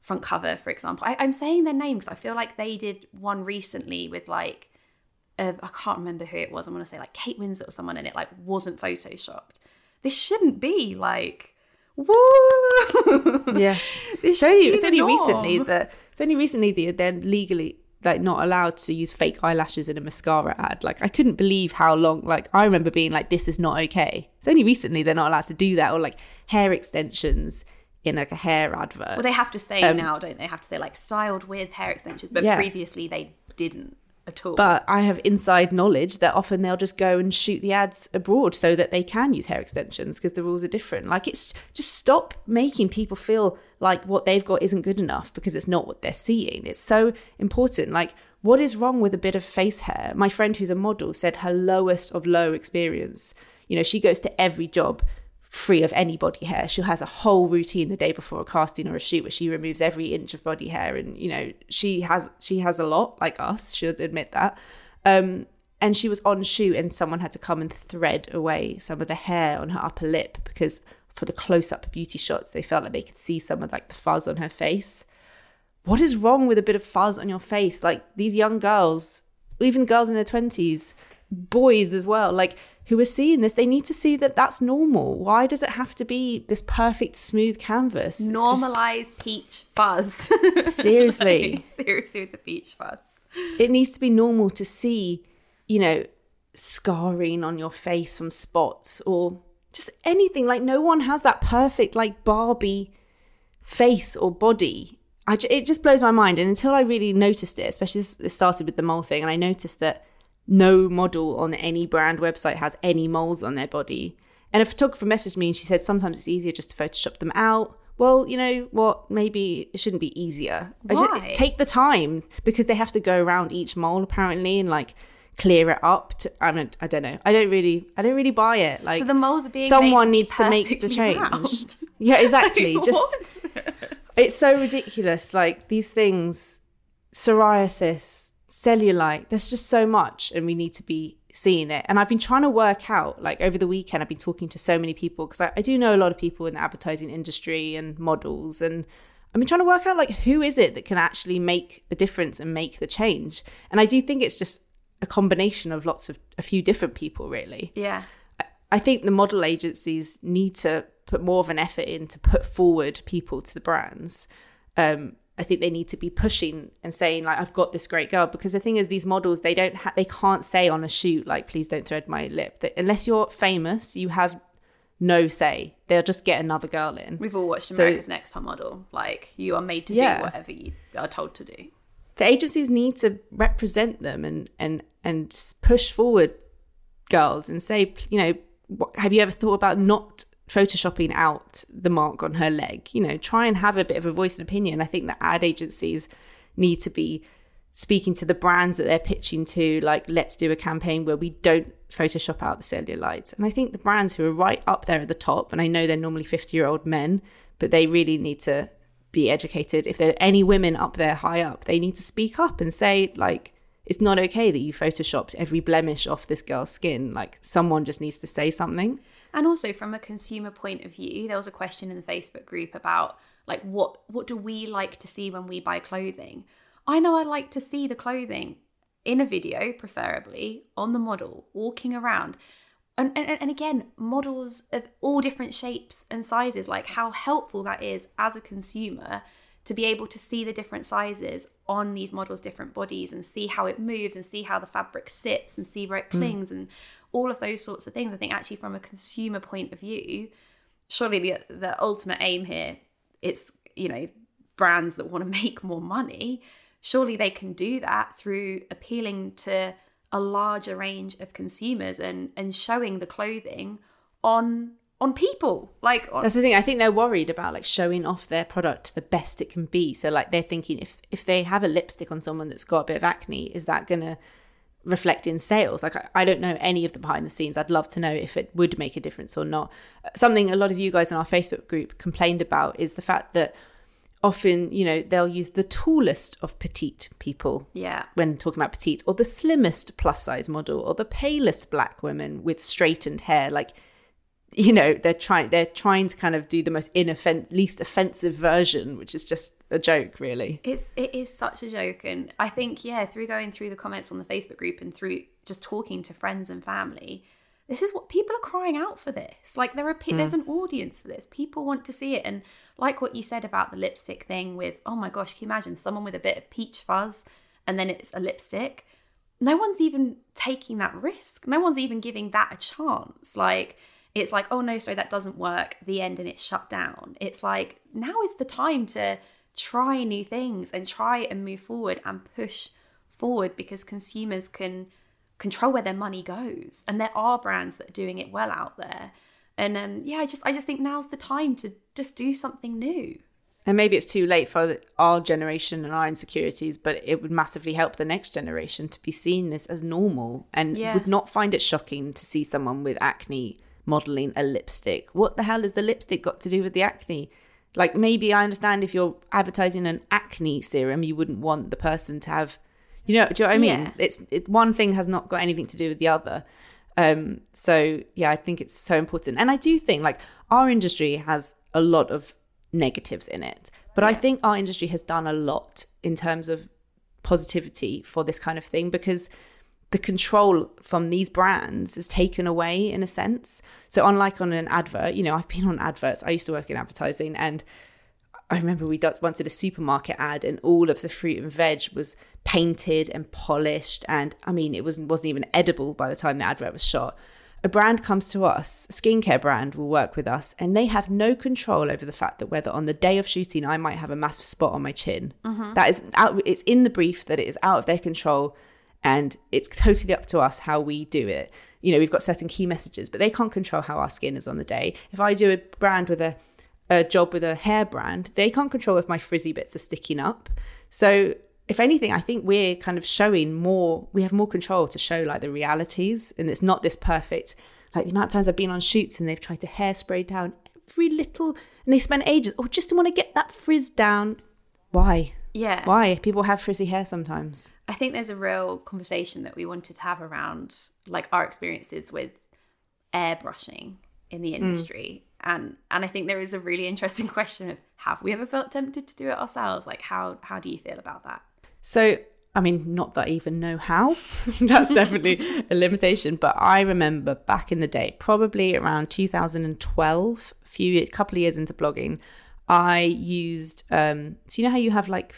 front cover, for example, I'm saying their name because I feel like they did one recently with like, I can't remember who it was. I want to say like Kate Winslet or someone, and it like wasn't Photoshopped. This shouldn't be like, woo! Yeah. It's only recently that you're then legally like not allowed to use fake eyelashes in a mascara ad. Like I couldn't believe how long, like I remember being like, this is not okay. It's only recently they're not allowed to do that, or like hair extensions in like a hair advert. Well, they have to say now, don't they? Have to say like styled with hair extensions, but previously they didn't at all. But I have inside knowledge that often they'll just go and shoot the ads abroad so that they can use hair extensions because the rules are different. Like it's just, stop making people feel like what they've got isn't good enough because it's not what they're seeing. It's so important. Like, what is wrong with a bit of face hair? My friend who's a model said her lowest of low experience, you know, she goes to every job free of any body hair. She has a whole routine the day before a casting or a shoot where she removes every inch of body hair, and you know, she has a lot, like us, she'll admit that. And she was on shoot and someone had to come and thread away some of the hair on her upper lip because for the close-up beauty shots they felt like they could see some of like the fuzz on her face. What is wrong with a bit of fuzz on your face? Like, these young girls even girls in their 20s, boys as well, like, who are seeing this, they need to see that that's normal. Why does it have to be this perfect smooth canvas? Normalize just... peach fuzz. Seriously. Like, seriously with the peach fuzz. It needs to be normal to see, you know, scarring on your face from spots or just anything. Like, no one has that perfect, like, Barbie face or body. It just blows my mind. And until I really noticed it, especially this started with the mole thing, and I noticed that no model on any brand website has any moles on their body. And a photographer messaged me and she said, sometimes it's easier just to Photoshop them out. Well, you know what? Maybe it shouldn't be easier. Why? Take the time, because they have to go around each mole apparently and like clear it up. I don't know. I don't really buy it. Like, so the moles are being someone needs to make the change. Round. Yeah, exactly. Like, just it's so ridiculous. Like, these things, psoriasis, cellulite, there's just so much, and we need to be seeing it. And I've been trying to work out, like, over the weekend I've been talking to so many people, because I do know a lot of people in the advertising industry and models, and I've been trying to work out, like, who is it that can actually make the difference and make the change. And I do think it's just a combination of a few different people, really. Yeah, I think the model agencies need to put more of an effort in to put forward people to the brands. I think they need to be pushing and saying, like, I've got this great girl, because the thing is, these models, they can't say on a shoot, like, please don't thread my lip. That unless you're famous, you have no say. They'll just get another girl in. We've all watched America's Next Top Model. Like, you are made to do whatever you are told to do. The agencies need to represent them and push forward girls and say, you know, have you ever thought about not photoshopping out the mark on her leg? You know, try and have a bit of a voice and opinion. I think that ad agencies need to be speaking to the brands that they're pitching to, like, let's do a campaign where we don't Photoshop out the cellulites. And I think the brands who are right up there at the top, and I know they're normally 50-year-old men, but they really need to be educated. If there are any women up there, high up, they need to speak up and say, like, it's not okay that you photoshopped every blemish off this girl's skin. Like, someone just needs to say something. And also, from a consumer point of view, there was a question in the Facebook group about, like, what do we like to see when we buy clothing? I know I like to see the clothing in a video, preferably, on the model, walking around. And again, models of all different shapes and sizes, like, how helpful that is as a consumer to be able to see the different sizes on these models' different bodies and see how it moves and see how the fabric sits and see where it clings and all of those sorts of things. I think actually from a consumer point of view, surely the ultimate aim here, it's, you know, brands that want to make more money, surely they can do that through appealing to a larger range of consumers and showing the clothing on people. Like, that's the thing. I think they're worried about, like, showing off their product to the best it can be. So, like, they're thinking if they have a lipstick on someone that's got a bit of acne, is that going to reflect in sales? Like, I don't know any of the behind the scenes. I'd love to know if it would make a difference or not. Something a lot of you guys in our Facebook group complained about is the fact that often, you know, they'll use the tallest of petite people when talking about petite, or the slimmest plus size model, or the palest black women with straightened hair. Like, you know, they're trying to kind of do the most least offensive version, which is just a joke, really. It is such a joke. And I think, through going through the comments on the Facebook group and through just talking to friends and family, this is what people are crying out for. This, like, there's an audience for this. People want to see it. And like what you said about the lipstick thing with, oh my gosh, can you imagine someone with a bit of peach fuzz and then it's a lipstick? No one's even taking that risk. No one's even giving that a chance. Like, it's like, oh no, sorry, that doesn't work, the end, and it's shut down. It's like, now is the time to try new things and try and move forward and push forward, because consumers can control where their money goes. And there are brands that are doing it well out there. And I just think now's the time to just do something new. And maybe it's too late for our generation and our insecurities, but it would massively help the next generation to be seeing this as normal and would not find it shocking to see someone with acne modeling a lipstick. What the hell has the lipstick got to do with the acne? Like, maybe I understand if you're advertising an acne serum, you wouldn't want the person to have, you know, do you know what I mean? Yeah. It's one thing has not got anything to do with the other. I think it's so important. And I do think, like, our industry has a lot of negatives in it, but I think our industry has done a lot in terms of positivity for this kind of thing, because the control from these brands is taken away in a sense. So unlike on an advert, you know, I've been on adverts. I used to work in advertising, and I remember we once did a supermarket ad, and all of the fruit and veg was painted and polished, and I mean it wasn't even edible by the time the advert was shot. A brand comes to us, a skincare brand will work with us, and they have no control over the fact that whether on the day of shooting I might have a massive spot on my chin. Mm-hmm. That is out, it's in the brief that it is out of their control, and it's totally up to us how we do it. You know, we've got certain key messages, but they can't control how our skin is on the day. If I do a brand with a job with a hair brand, they can't control if my frizzy bits are sticking up. So if anything, I think we're kind of showing more, we have more control to show like the realities, and it's not this perfect, like the amount of times I've been on shoots and they've tried to hairspray down every little, and they spend ages, or just want to get that frizz down. Why? Yeah. Why? People have frizzy hair sometimes. I think there's a real conversation that we wanted to have around like our experiences with airbrushing in the industry. And I think there is a really interesting question of, have we ever felt tempted to do it ourselves? Like, how do you feel about that? So, I mean, not that I even know how. That's definitely a limitation. But I remember back in the day, probably around 2012, a couple of years into blogging, I used, so you know how you have like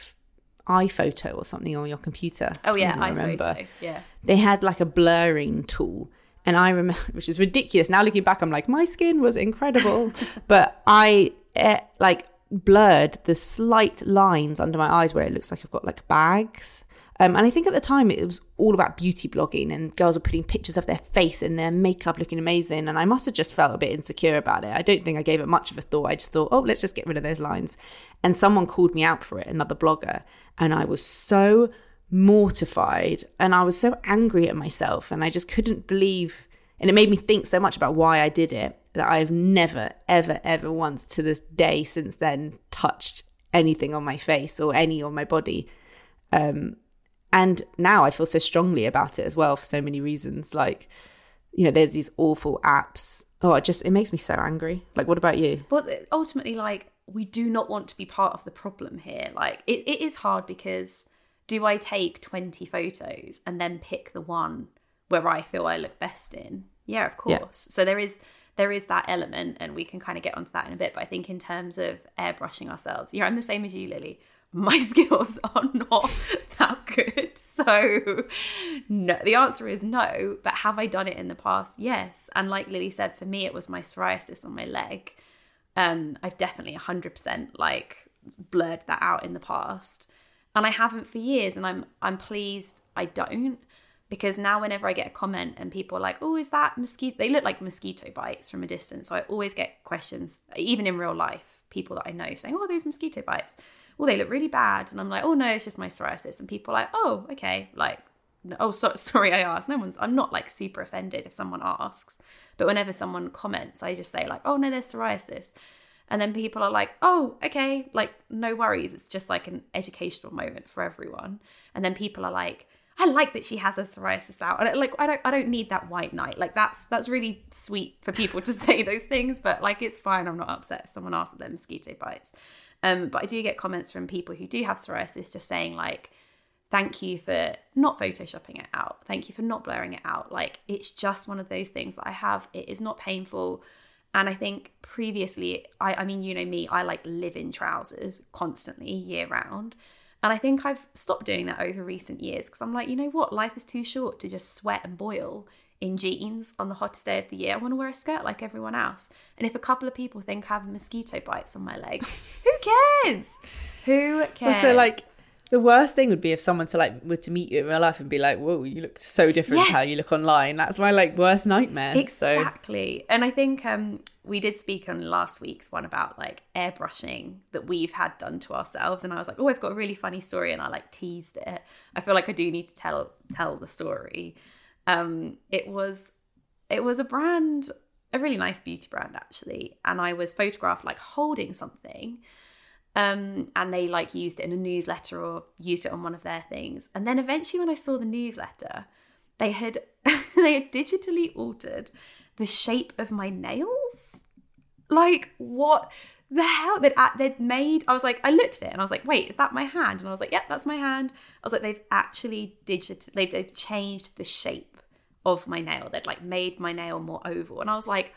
iPhoto or something on your computer? Oh yeah, I iPhoto, yeah. They had like a blurring tool. And I remember, which is ridiculous. Now looking back, I'm like, my skin was incredible. But I like blurred the slight lines under my eyes where it looks like I've got like bags. And I think at the time it was all about beauty blogging, and girls were putting pictures of their face and their makeup looking amazing. And I must have just felt a bit insecure about it. I don't think I gave it much of a thought. I just thought, oh, let's just get rid of those lines. And someone called me out for it, another blogger. And I was so mortified, and I was so angry at myself, and I just couldn't believe, and it made me think so much about why I did it, that I've never ever once to this day since then touched anything on my face or any on my body, and now I feel so strongly about it as well for so many reasons. Like, you know, there's these awful apps. Oh, it makes me so angry. Like, what about you? But ultimately, like, we do not want to be part of the problem here. Like, it is hard, because do I take 20 photos and then pick the one where I feel I look best in? Yeah, of course. Yeah. So there is that element, and we can kind of get onto that in a bit. But I think in terms of airbrushing ourselves, yeah, I'm the same as you, Lily. My skills are not that good. So no, the answer is no. But have I done it in the past? Yes. And like Lily said, for me, it was my psoriasis on my leg. I've definitely 100% like blurred that out in the past. And I haven't for years, and I'm pleased I don't, because now whenever I get a comment and people are like, oh, is that mosquito? They look like mosquito bites from a distance. So I always get questions, even in real life, people that I know saying, oh, those mosquito bites, well, they look really bad. And I'm like, oh no, it's just my psoriasis. And people are like, oh, okay. Like, oh, sorry, I asked. I'm not like super offended if someone asks. But whenever someone comments, I just say like, oh no, there's psoriasis. And then people are like, oh, okay, like, no worries. It's just like an educational moment for everyone. And then people are like, I like that she has her psoriasis out. And like, I don't need that white knight. Like, that's really sweet for people to say those things. But like, it's fine. I'm not upset if someone asks their mosquito bites. But I do get comments from people who do have psoriasis just saying like, thank you for not photoshopping it out. Thank you for not blurring it out. Like, it's just one of those things that I have. It is not painful. And I think previously, I mean, you know me, I like live in trousers constantly year round. And I think I've stopped doing that over recent years, because I'm like, you know what? Life is too short to just sweat and boil in jeans on the hottest day of the year. I want to wear a skirt like everyone else. And if a couple of people think I have mosquito bites on my legs, who cares? Who cares? Also, like, the worst thing would be if someone were to meet you in real life and be like, whoa, you look so different to how you look online. That's my like worst nightmare. Exactly. So. And I think we did speak on last week's one about like airbrushing that we've had done to ourselves. And I was like, oh, I've got a really funny story. And I like teased it. I feel like I do need to tell the story. It was a brand, a really nice beauty brand actually. And I was photographed like holding something. And they like used it in a newsletter or used it on one of their things. And then eventually when I saw the newsletter, they had digitally altered the shape of my nails. Like, what? the hell? They'd made, I was like, I looked at it and I was like, wait, is that my hand? And I was like, yep, that's my hand. I was like, they've actually they've changed the shape of my nail. They'd like made my nail more oval. And I was like,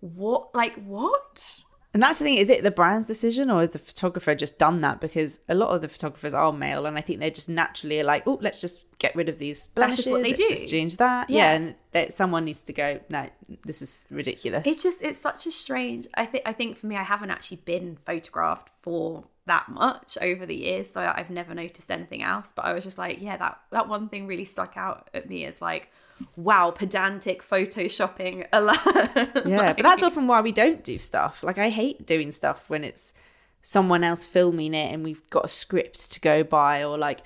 what? Like what? And that's the thing, is it the brand's decision or has the photographer just done that? Because a lot of the photographers are male and I think they're just naturally like, oh, let's just get rid of these splashes. That's just what they do. Just change that. Yeah. And that someone needs to go, no, this is ridiculous. It's such a strange, I think for me, I haven't actually been photographed for that much over the years. So I've never noticed anything else. But I was just like, yeah, that one thing really stuck out at me as like, wow, pedantic photoshopping alert. Yeah, like, but that's often why we don't do stuff. Like I hate doing stuff when it's someone else filming it and we've got a script to go by or like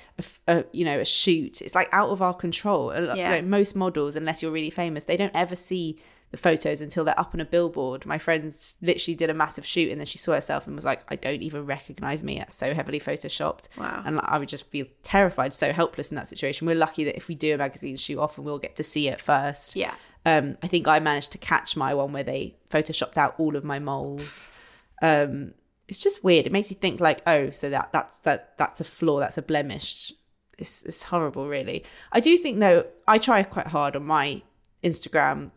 a shoot. It's like out of our control. Yeah. Like most models, unless you're really famous, they don't ever see the photos until they're up on a billboard. My friend literally did a massive shoot and then she saw herself and was like, I don't even recognize me. That's so heavily photoshopped. Wow. And I would just feel terrified, so helpless in that situation. We're lucky that if we do a magazine shoot, often we'll get to see it first. Yeah. I think I managed to catch my one where they photoshopped out all of my moles. It's just weird. It makes you think like, oh, so that's a flaw, that's a blemish. It's horrible, really. I do think though, I try quite hard on my Instagram,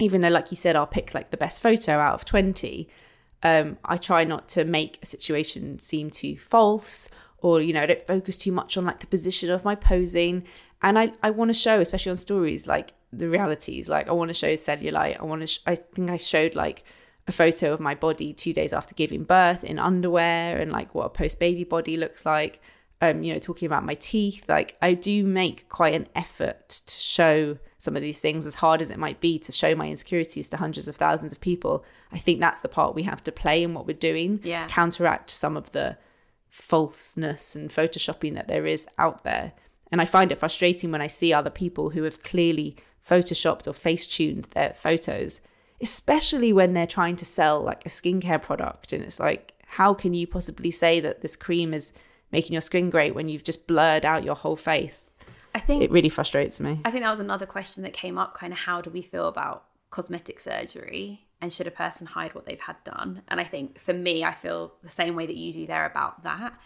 even though, like you said, I'll pick like the best photo out of 20. I try not to make a situation seem too false or, you know, I don't focus too much on like the position of my posing. And I want to show, especially on stories, like the realities. Like I want to show cellulite. I think I showed like a photo of my body 2 days after giving birth in underwear and like what a post-baby body looks like. You know, talking about my teeth, like I do make quite an effort to show some of these things, as hard as it might be to show my insecurities to hundreds of thousands of people. I think that's the part we have to play in what we're doing, yeah, to counteract some of the falseness and photoshopping that there is out there. And I find it frustrating when I see other people who have clearly photoshopped or face-tuned their photos, especially when they're trying to sell like a skincare product. And it's like, how can you possibly say that this cream is making your skin great when you've just blurred out your whole face? I think it really frustrates me. I think that was another question that came up, kind of how do we feel about cosmetic surgery and should a person hide what they've had done? And I think for me, I feel the same way that you do there about that.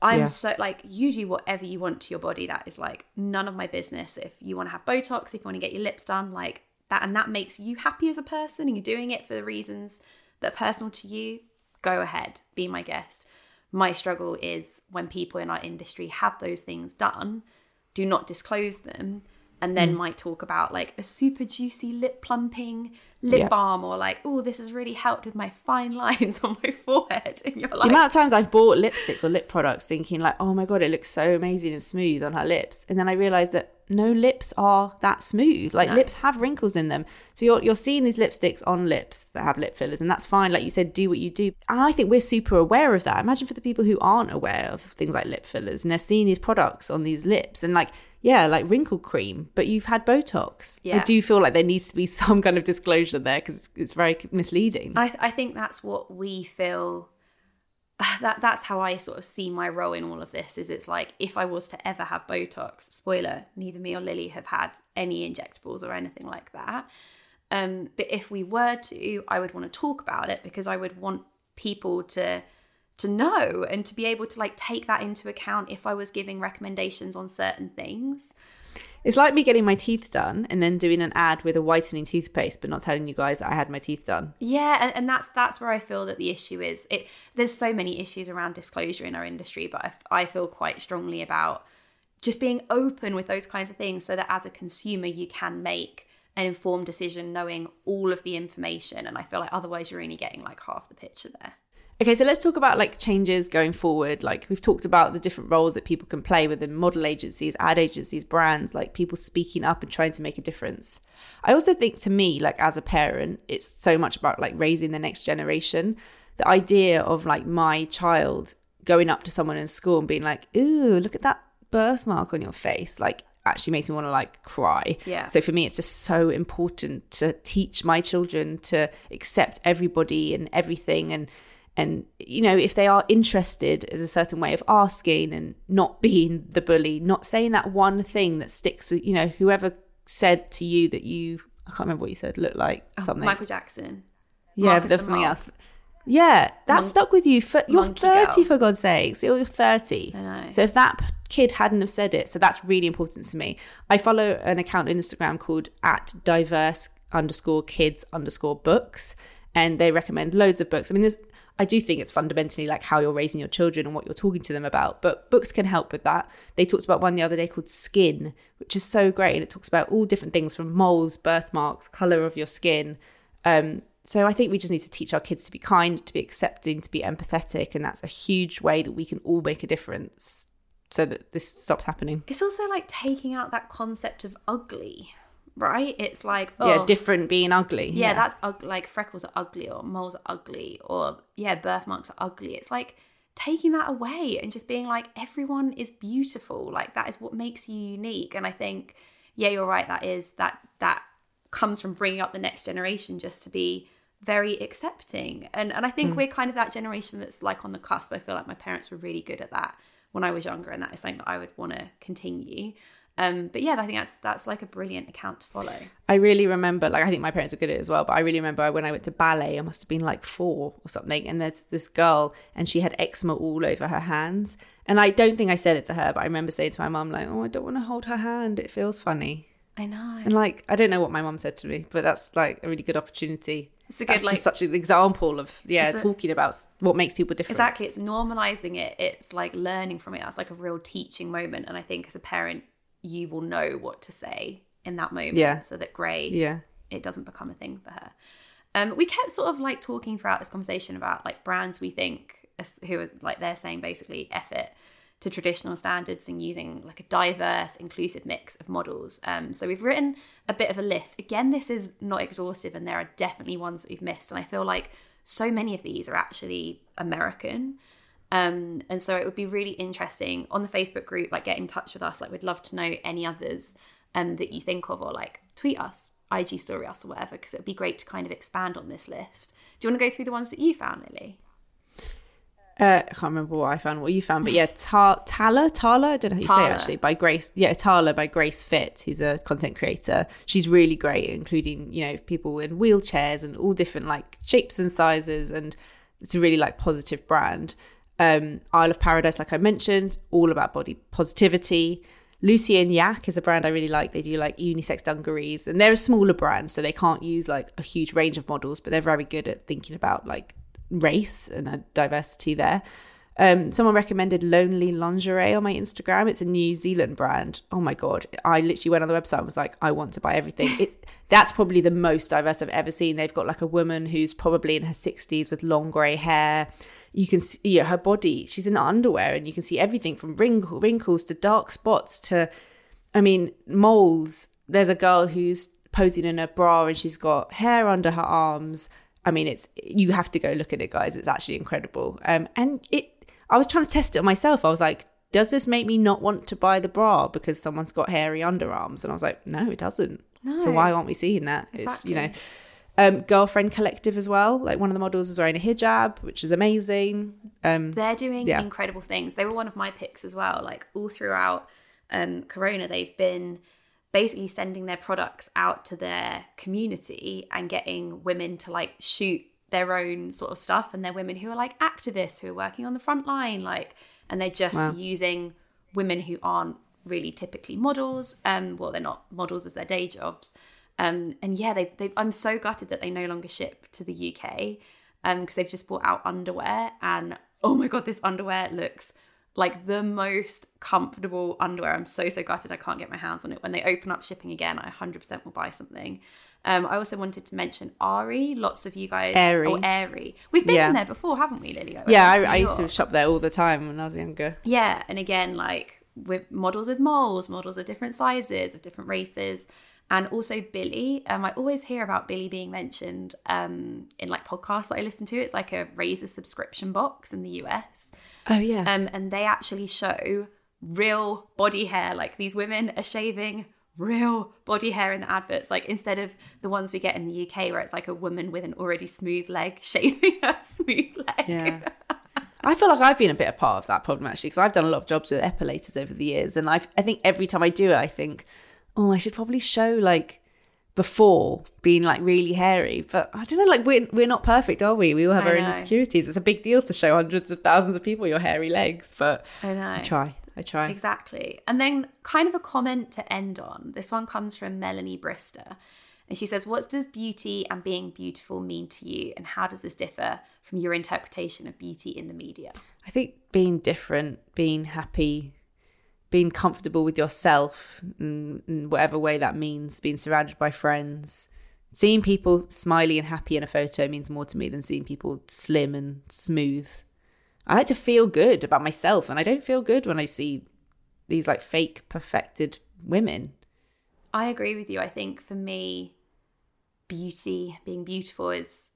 I'm so like, you do whatever you want to your body. That is like none of my business. If you want to have Botox, if you want to get your lips done, like that, and that makes you happy as a person and you're doing it for the reasons that are personal to you, go ahead, be my guest. My struggle is when people in our industry have those things done, do not disclose them, and then might talk about like a super juicy lip plumping lip balm or like, oh, this has really helped with my fine lines on my forehead. And you're like, the amount of times I've bought lipsticks or lip products thinking like, oh my God, it looks so amazing and smooth on her lips. And then I realised that no lips are that smooth. Like lips have wrinkles in them. So you're seeing these lipsticks on lips that have lip fillers, and that's fine. Like you said, do what you do. And I think we're super aware of that. Imagine for the people who aren't aware of things like lip fillers and they're seeing these products on these lips and like, yeah, like wrinkle cream, but you've had Botox. Yeah. I do feel like there needs to be some kind of disclosure there because it's very misleading. I think that's what we feel. That's how I sort of see my role in all of this, is it's like, if I was to ever have Botox, spoiler, neither me or Lily have had any injectables or anything like that. But if we were to, I would want to talk about it because I would want people to know and to be able to like take that into account if I was giving recommendations on certain things. It's like me getting my teeth done and then doing an ad with a whitening toothpaste but not telling you guys that I had my teeth done. Yeah, and that's where I feel that the issue is. There's so many issues around disclosure in our industry, but I feel quite strongly about just being open with those kinds of things so that as a consumer you can make an informed decision knowing all of the information. And I feel like otherwise you're only getting like half the picture there. Okay, so let's talk about like changes going forward. Like we've talked about the different roles that people can play within model agencies, ad agencies, brands, like people speaking up and trying to make a difference. I also think, to me, like as a parent, it's so much about like raising the next generation. The idea of like my child going up to someone in school and being like, ooh, look at that birthmark on your face, like actually makes me want to like cry. Yeah. So for me, it's just so important to teach my children to accept everybody and everything, and you know, if they are interested, is a certain way of asking and not being the bully, not saying that one thing that sticks with, you know, whoever said to you that you, I can't remember what you said, looked like something. Michael Jackson. Yeah, but there was something else. Yeah, that stuck with you. You're 30, girl. For God's sakes. You're 30. I know. So if that kid hadn't have said it, so that's really important to me. I follow an account on Instagram called @diverse_kids_books, and they recommend loads of books. I mean, I do think it's fundamentally like how you're raising your children and what you're talking to them about, but books can help with that. They talked about one the other day called Skin, which is so great, and it talks about all different things from moles, birthmarks, colour of your skin. So I think we just need to teach our kids to be kind, to be accepting, to be empathetic, and that's a huge way that we can all make a difference so that this stops happening. It's also like taking out that concept of ugly, right? It's like, oh, yeah, different being ugly. Yeah, yeah. That's ugly. Like freckles are ugly, or moles are ugly, or yeah, birthmarks are ugly. It's like taking that away and just being like, everyone is beautiful. Like that is what makes you unique. And I think, yeah, you're right. That comes from bringing up the next generation just to be very accepting. And I think we're kind of that generation that's like on the cusp. I feel like my parents were really good at that when I was younger, and that is something that I would want to continue. But yeah, I think that's like a brilliant account to follow. I really remember, like, I think my parents were good at it as well, but I really remember when I went to ballet, I must have been like 4 or something, and there's this girl and she had eczema all over her hands. And I don't think I said it to her, but I remember saying to my mum, like, oh, I don't want to hold her hand. It feels funny. I know. And like, I don't know what my mum said to me, but that's like a really good opportunity. It's a good, that's like, just such an example of, yeah, talking about what makes people different. Exactly. It's normalising it. It's like learning from it. That's like a real teaching moment. And I think as a parent, you will know what to say in that moment, yeah, so that Grey, yeah, it doesn't become a thing for her. We kept sort of like talking throughout this conversation about like brands we think who are like, they're saying basically F it to traditional standards and using like a diverse, inclusive mix of models. So we've written a bit of a list. Again, this is not exhaustive, and there are definitely ones that we've missed. And I feel like so many of these are actually American. And so it would be really interesting on the Facebook group, like get in touch with us. Like we'd love to know any others that you think of, or like tweet us, IG story us or whatever, because it'd be great to kind of expand on this list. Do you want to go through the ones that you found, Lily? I can't remember what I found, what you found, but yeah, Tala, I don't know how you say it actually, by Grace. Yeah, Tala by Grace Fit, who's a content creator. She's really great, including, you know, people in wheelchairs and all different like shapes and sizes, and it's a really like positive brand. Isle of Paradise, like I mentioned, all about body positivity. Lucy and Yak is a brand I really like. They do like unisex dungarees, and they're a smaller brand, so they can't use like a huge range of models, but they're very good at thinking about like race and a diversity there. Someone recommended Lonely Lingerie on my Instagram. It's a New Zealand brand. Oh my God, I literally went on the website and was like, I want to buy everything. That's probably the most diverse I've ever seen. They've got like a woman who's probably in her 60s with long grey hair. You can see, you know, her body, she's in underwear, and you can see everything from wrinkles to dark spots to, I mean, moles. There's a girl who's posing in a bra and she's got hair under her arms. I mean, you have to go look at it, guys. It's actually incredible. I was trying to test it on myself. I was like, does this make me not want to buy the bra because someone's got hairy underarms? And I was like, no, it doesn't. No. So why aren't we seeing that? Exactly. It's, you know. Girlfriend Collective as well, like one of the models is wearing a hijab, which is amazing. They're doing incredible things. They were one of my picks as well. Like all throughout Corona, they've been basically sending their products out to their community and getting women to like shoot their own sort of stuff, and they're women who are like activists who are working on the front line, like, and they're just using women who aren't really typically models, well, they're not models as their day jobs. And yeah, they've I'm so gutted that they no longer ship to the UK, because they've just bought out underwear, and oh my God, this underwear looks like the most comfortable underwear. I'm so gutted I can't get my hands on it. When they open up shipping again, I 100% will buy something. I also wanted to mention Ari. Lots of you guys, Ari. We've been in there before, haven't we, Lily? Yeah, I used to shop there all the time when I was younger. Yeah, and again, like with models with moles, models of different sizes, of different races. And also Billy. I always hear about Billy being mentioned in like podcasts that I listen to. It's like a Razor subscription box in the US. Oh, yeah. And they actually show real body hair. Like these women are shaving real body hair in the adverts. Like instead of the ones we get in the UK where it's like a woman with an already smooth leg shaving her smooth leg. Yeah. I feel like I've been a bit a part of that problem actually, because I've done a lot of jobs with epilators over the years. And I think every time I do it, I think, oh, I should probably show like before being like really hairy, but I don't know, like we're not perfect, are we? We all have our own insecurities. It's a big deal to show hundreds of thousands of people your hairy legs, but I try. Exactly. And then kind of a comment to end on. This one comes from Melanie Brister. And she says, what does beauty and being beautiful mean to you? And how does this differ from your interpretation of beauty in the media? I think being different, being happy, being comfortable with yourself in whatever way that means, being surrounded by friends. Seeing people smiley and happy in a photo means more to me than seeing people slim and smooth. I like to feel good about myself, and I don't feel good when I see these like fake perfected women. I agree with you. I think for me, beauty, being beautiful is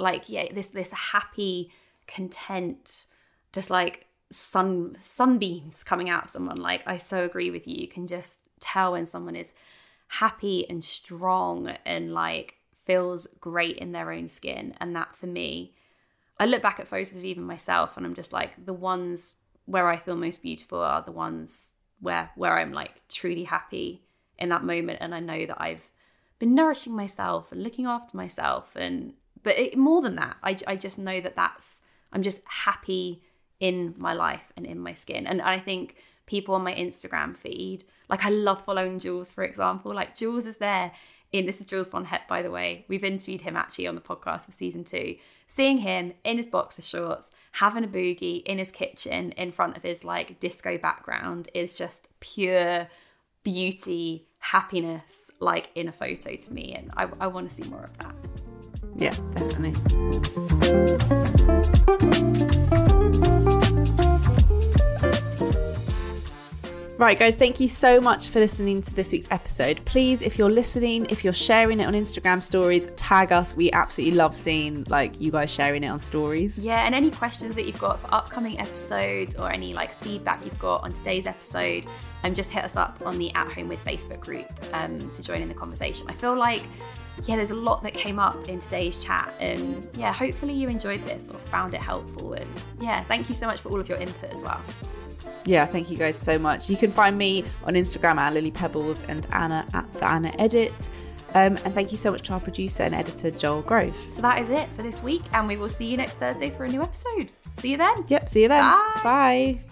like, yeah, this happy, content, just like sunbeams coming out of someone. Like, I so agree with you. You can just tell when someone is happy and strong and like feels great in their own skin. And that for me, I look back at photos of even myself and I'm just like, the ones where I feel most beautiful are the ones where I'm like truly happy in that moment, and I know that I've been nourishing myself and looking after myself, but more than that, I just know that's I'm just happy in my life and in my skin. And I think people on my Instagram feed, like I love following Jules, for example. Like Jules is there. This is Jules Von Het, by the way. We've interviewed him actually on the podcast for season 2. Seeing him in his boxer shorts, having a boogie in his kitchen in front of his like disco background is just pure beauty, happiness, like in a photo to me. And I want to see more of that. Yeah, definitely. Right, guys, thank you so much for listening to this week's episode. Please, if you're listening, if you're sharing it on Instagram stories, tag us. We absolutely love seeing like you guys sharing it on stories. Yeah, and any questions that you've got for upcoming episodes or any like feedback you've got on today's episode, just hit us up on the At Home With Facebook group to join in the conversation. I feel like, yeah, there's a lot that came up in today's chat, and yeah, hopefully you enjoyed this or found it helpful. And yeah, thank you so much for all of your input as well. Yeah, thank you guys so much. You can find me on Instagram at Lily Pebbles and Anna at The Anna Edit. And thank you so much to our producer and editor, Joel Grove. So that is it for this week, and we will see you next Thursday for a new episode. See you then. Yep, see you then. Bye. Bye.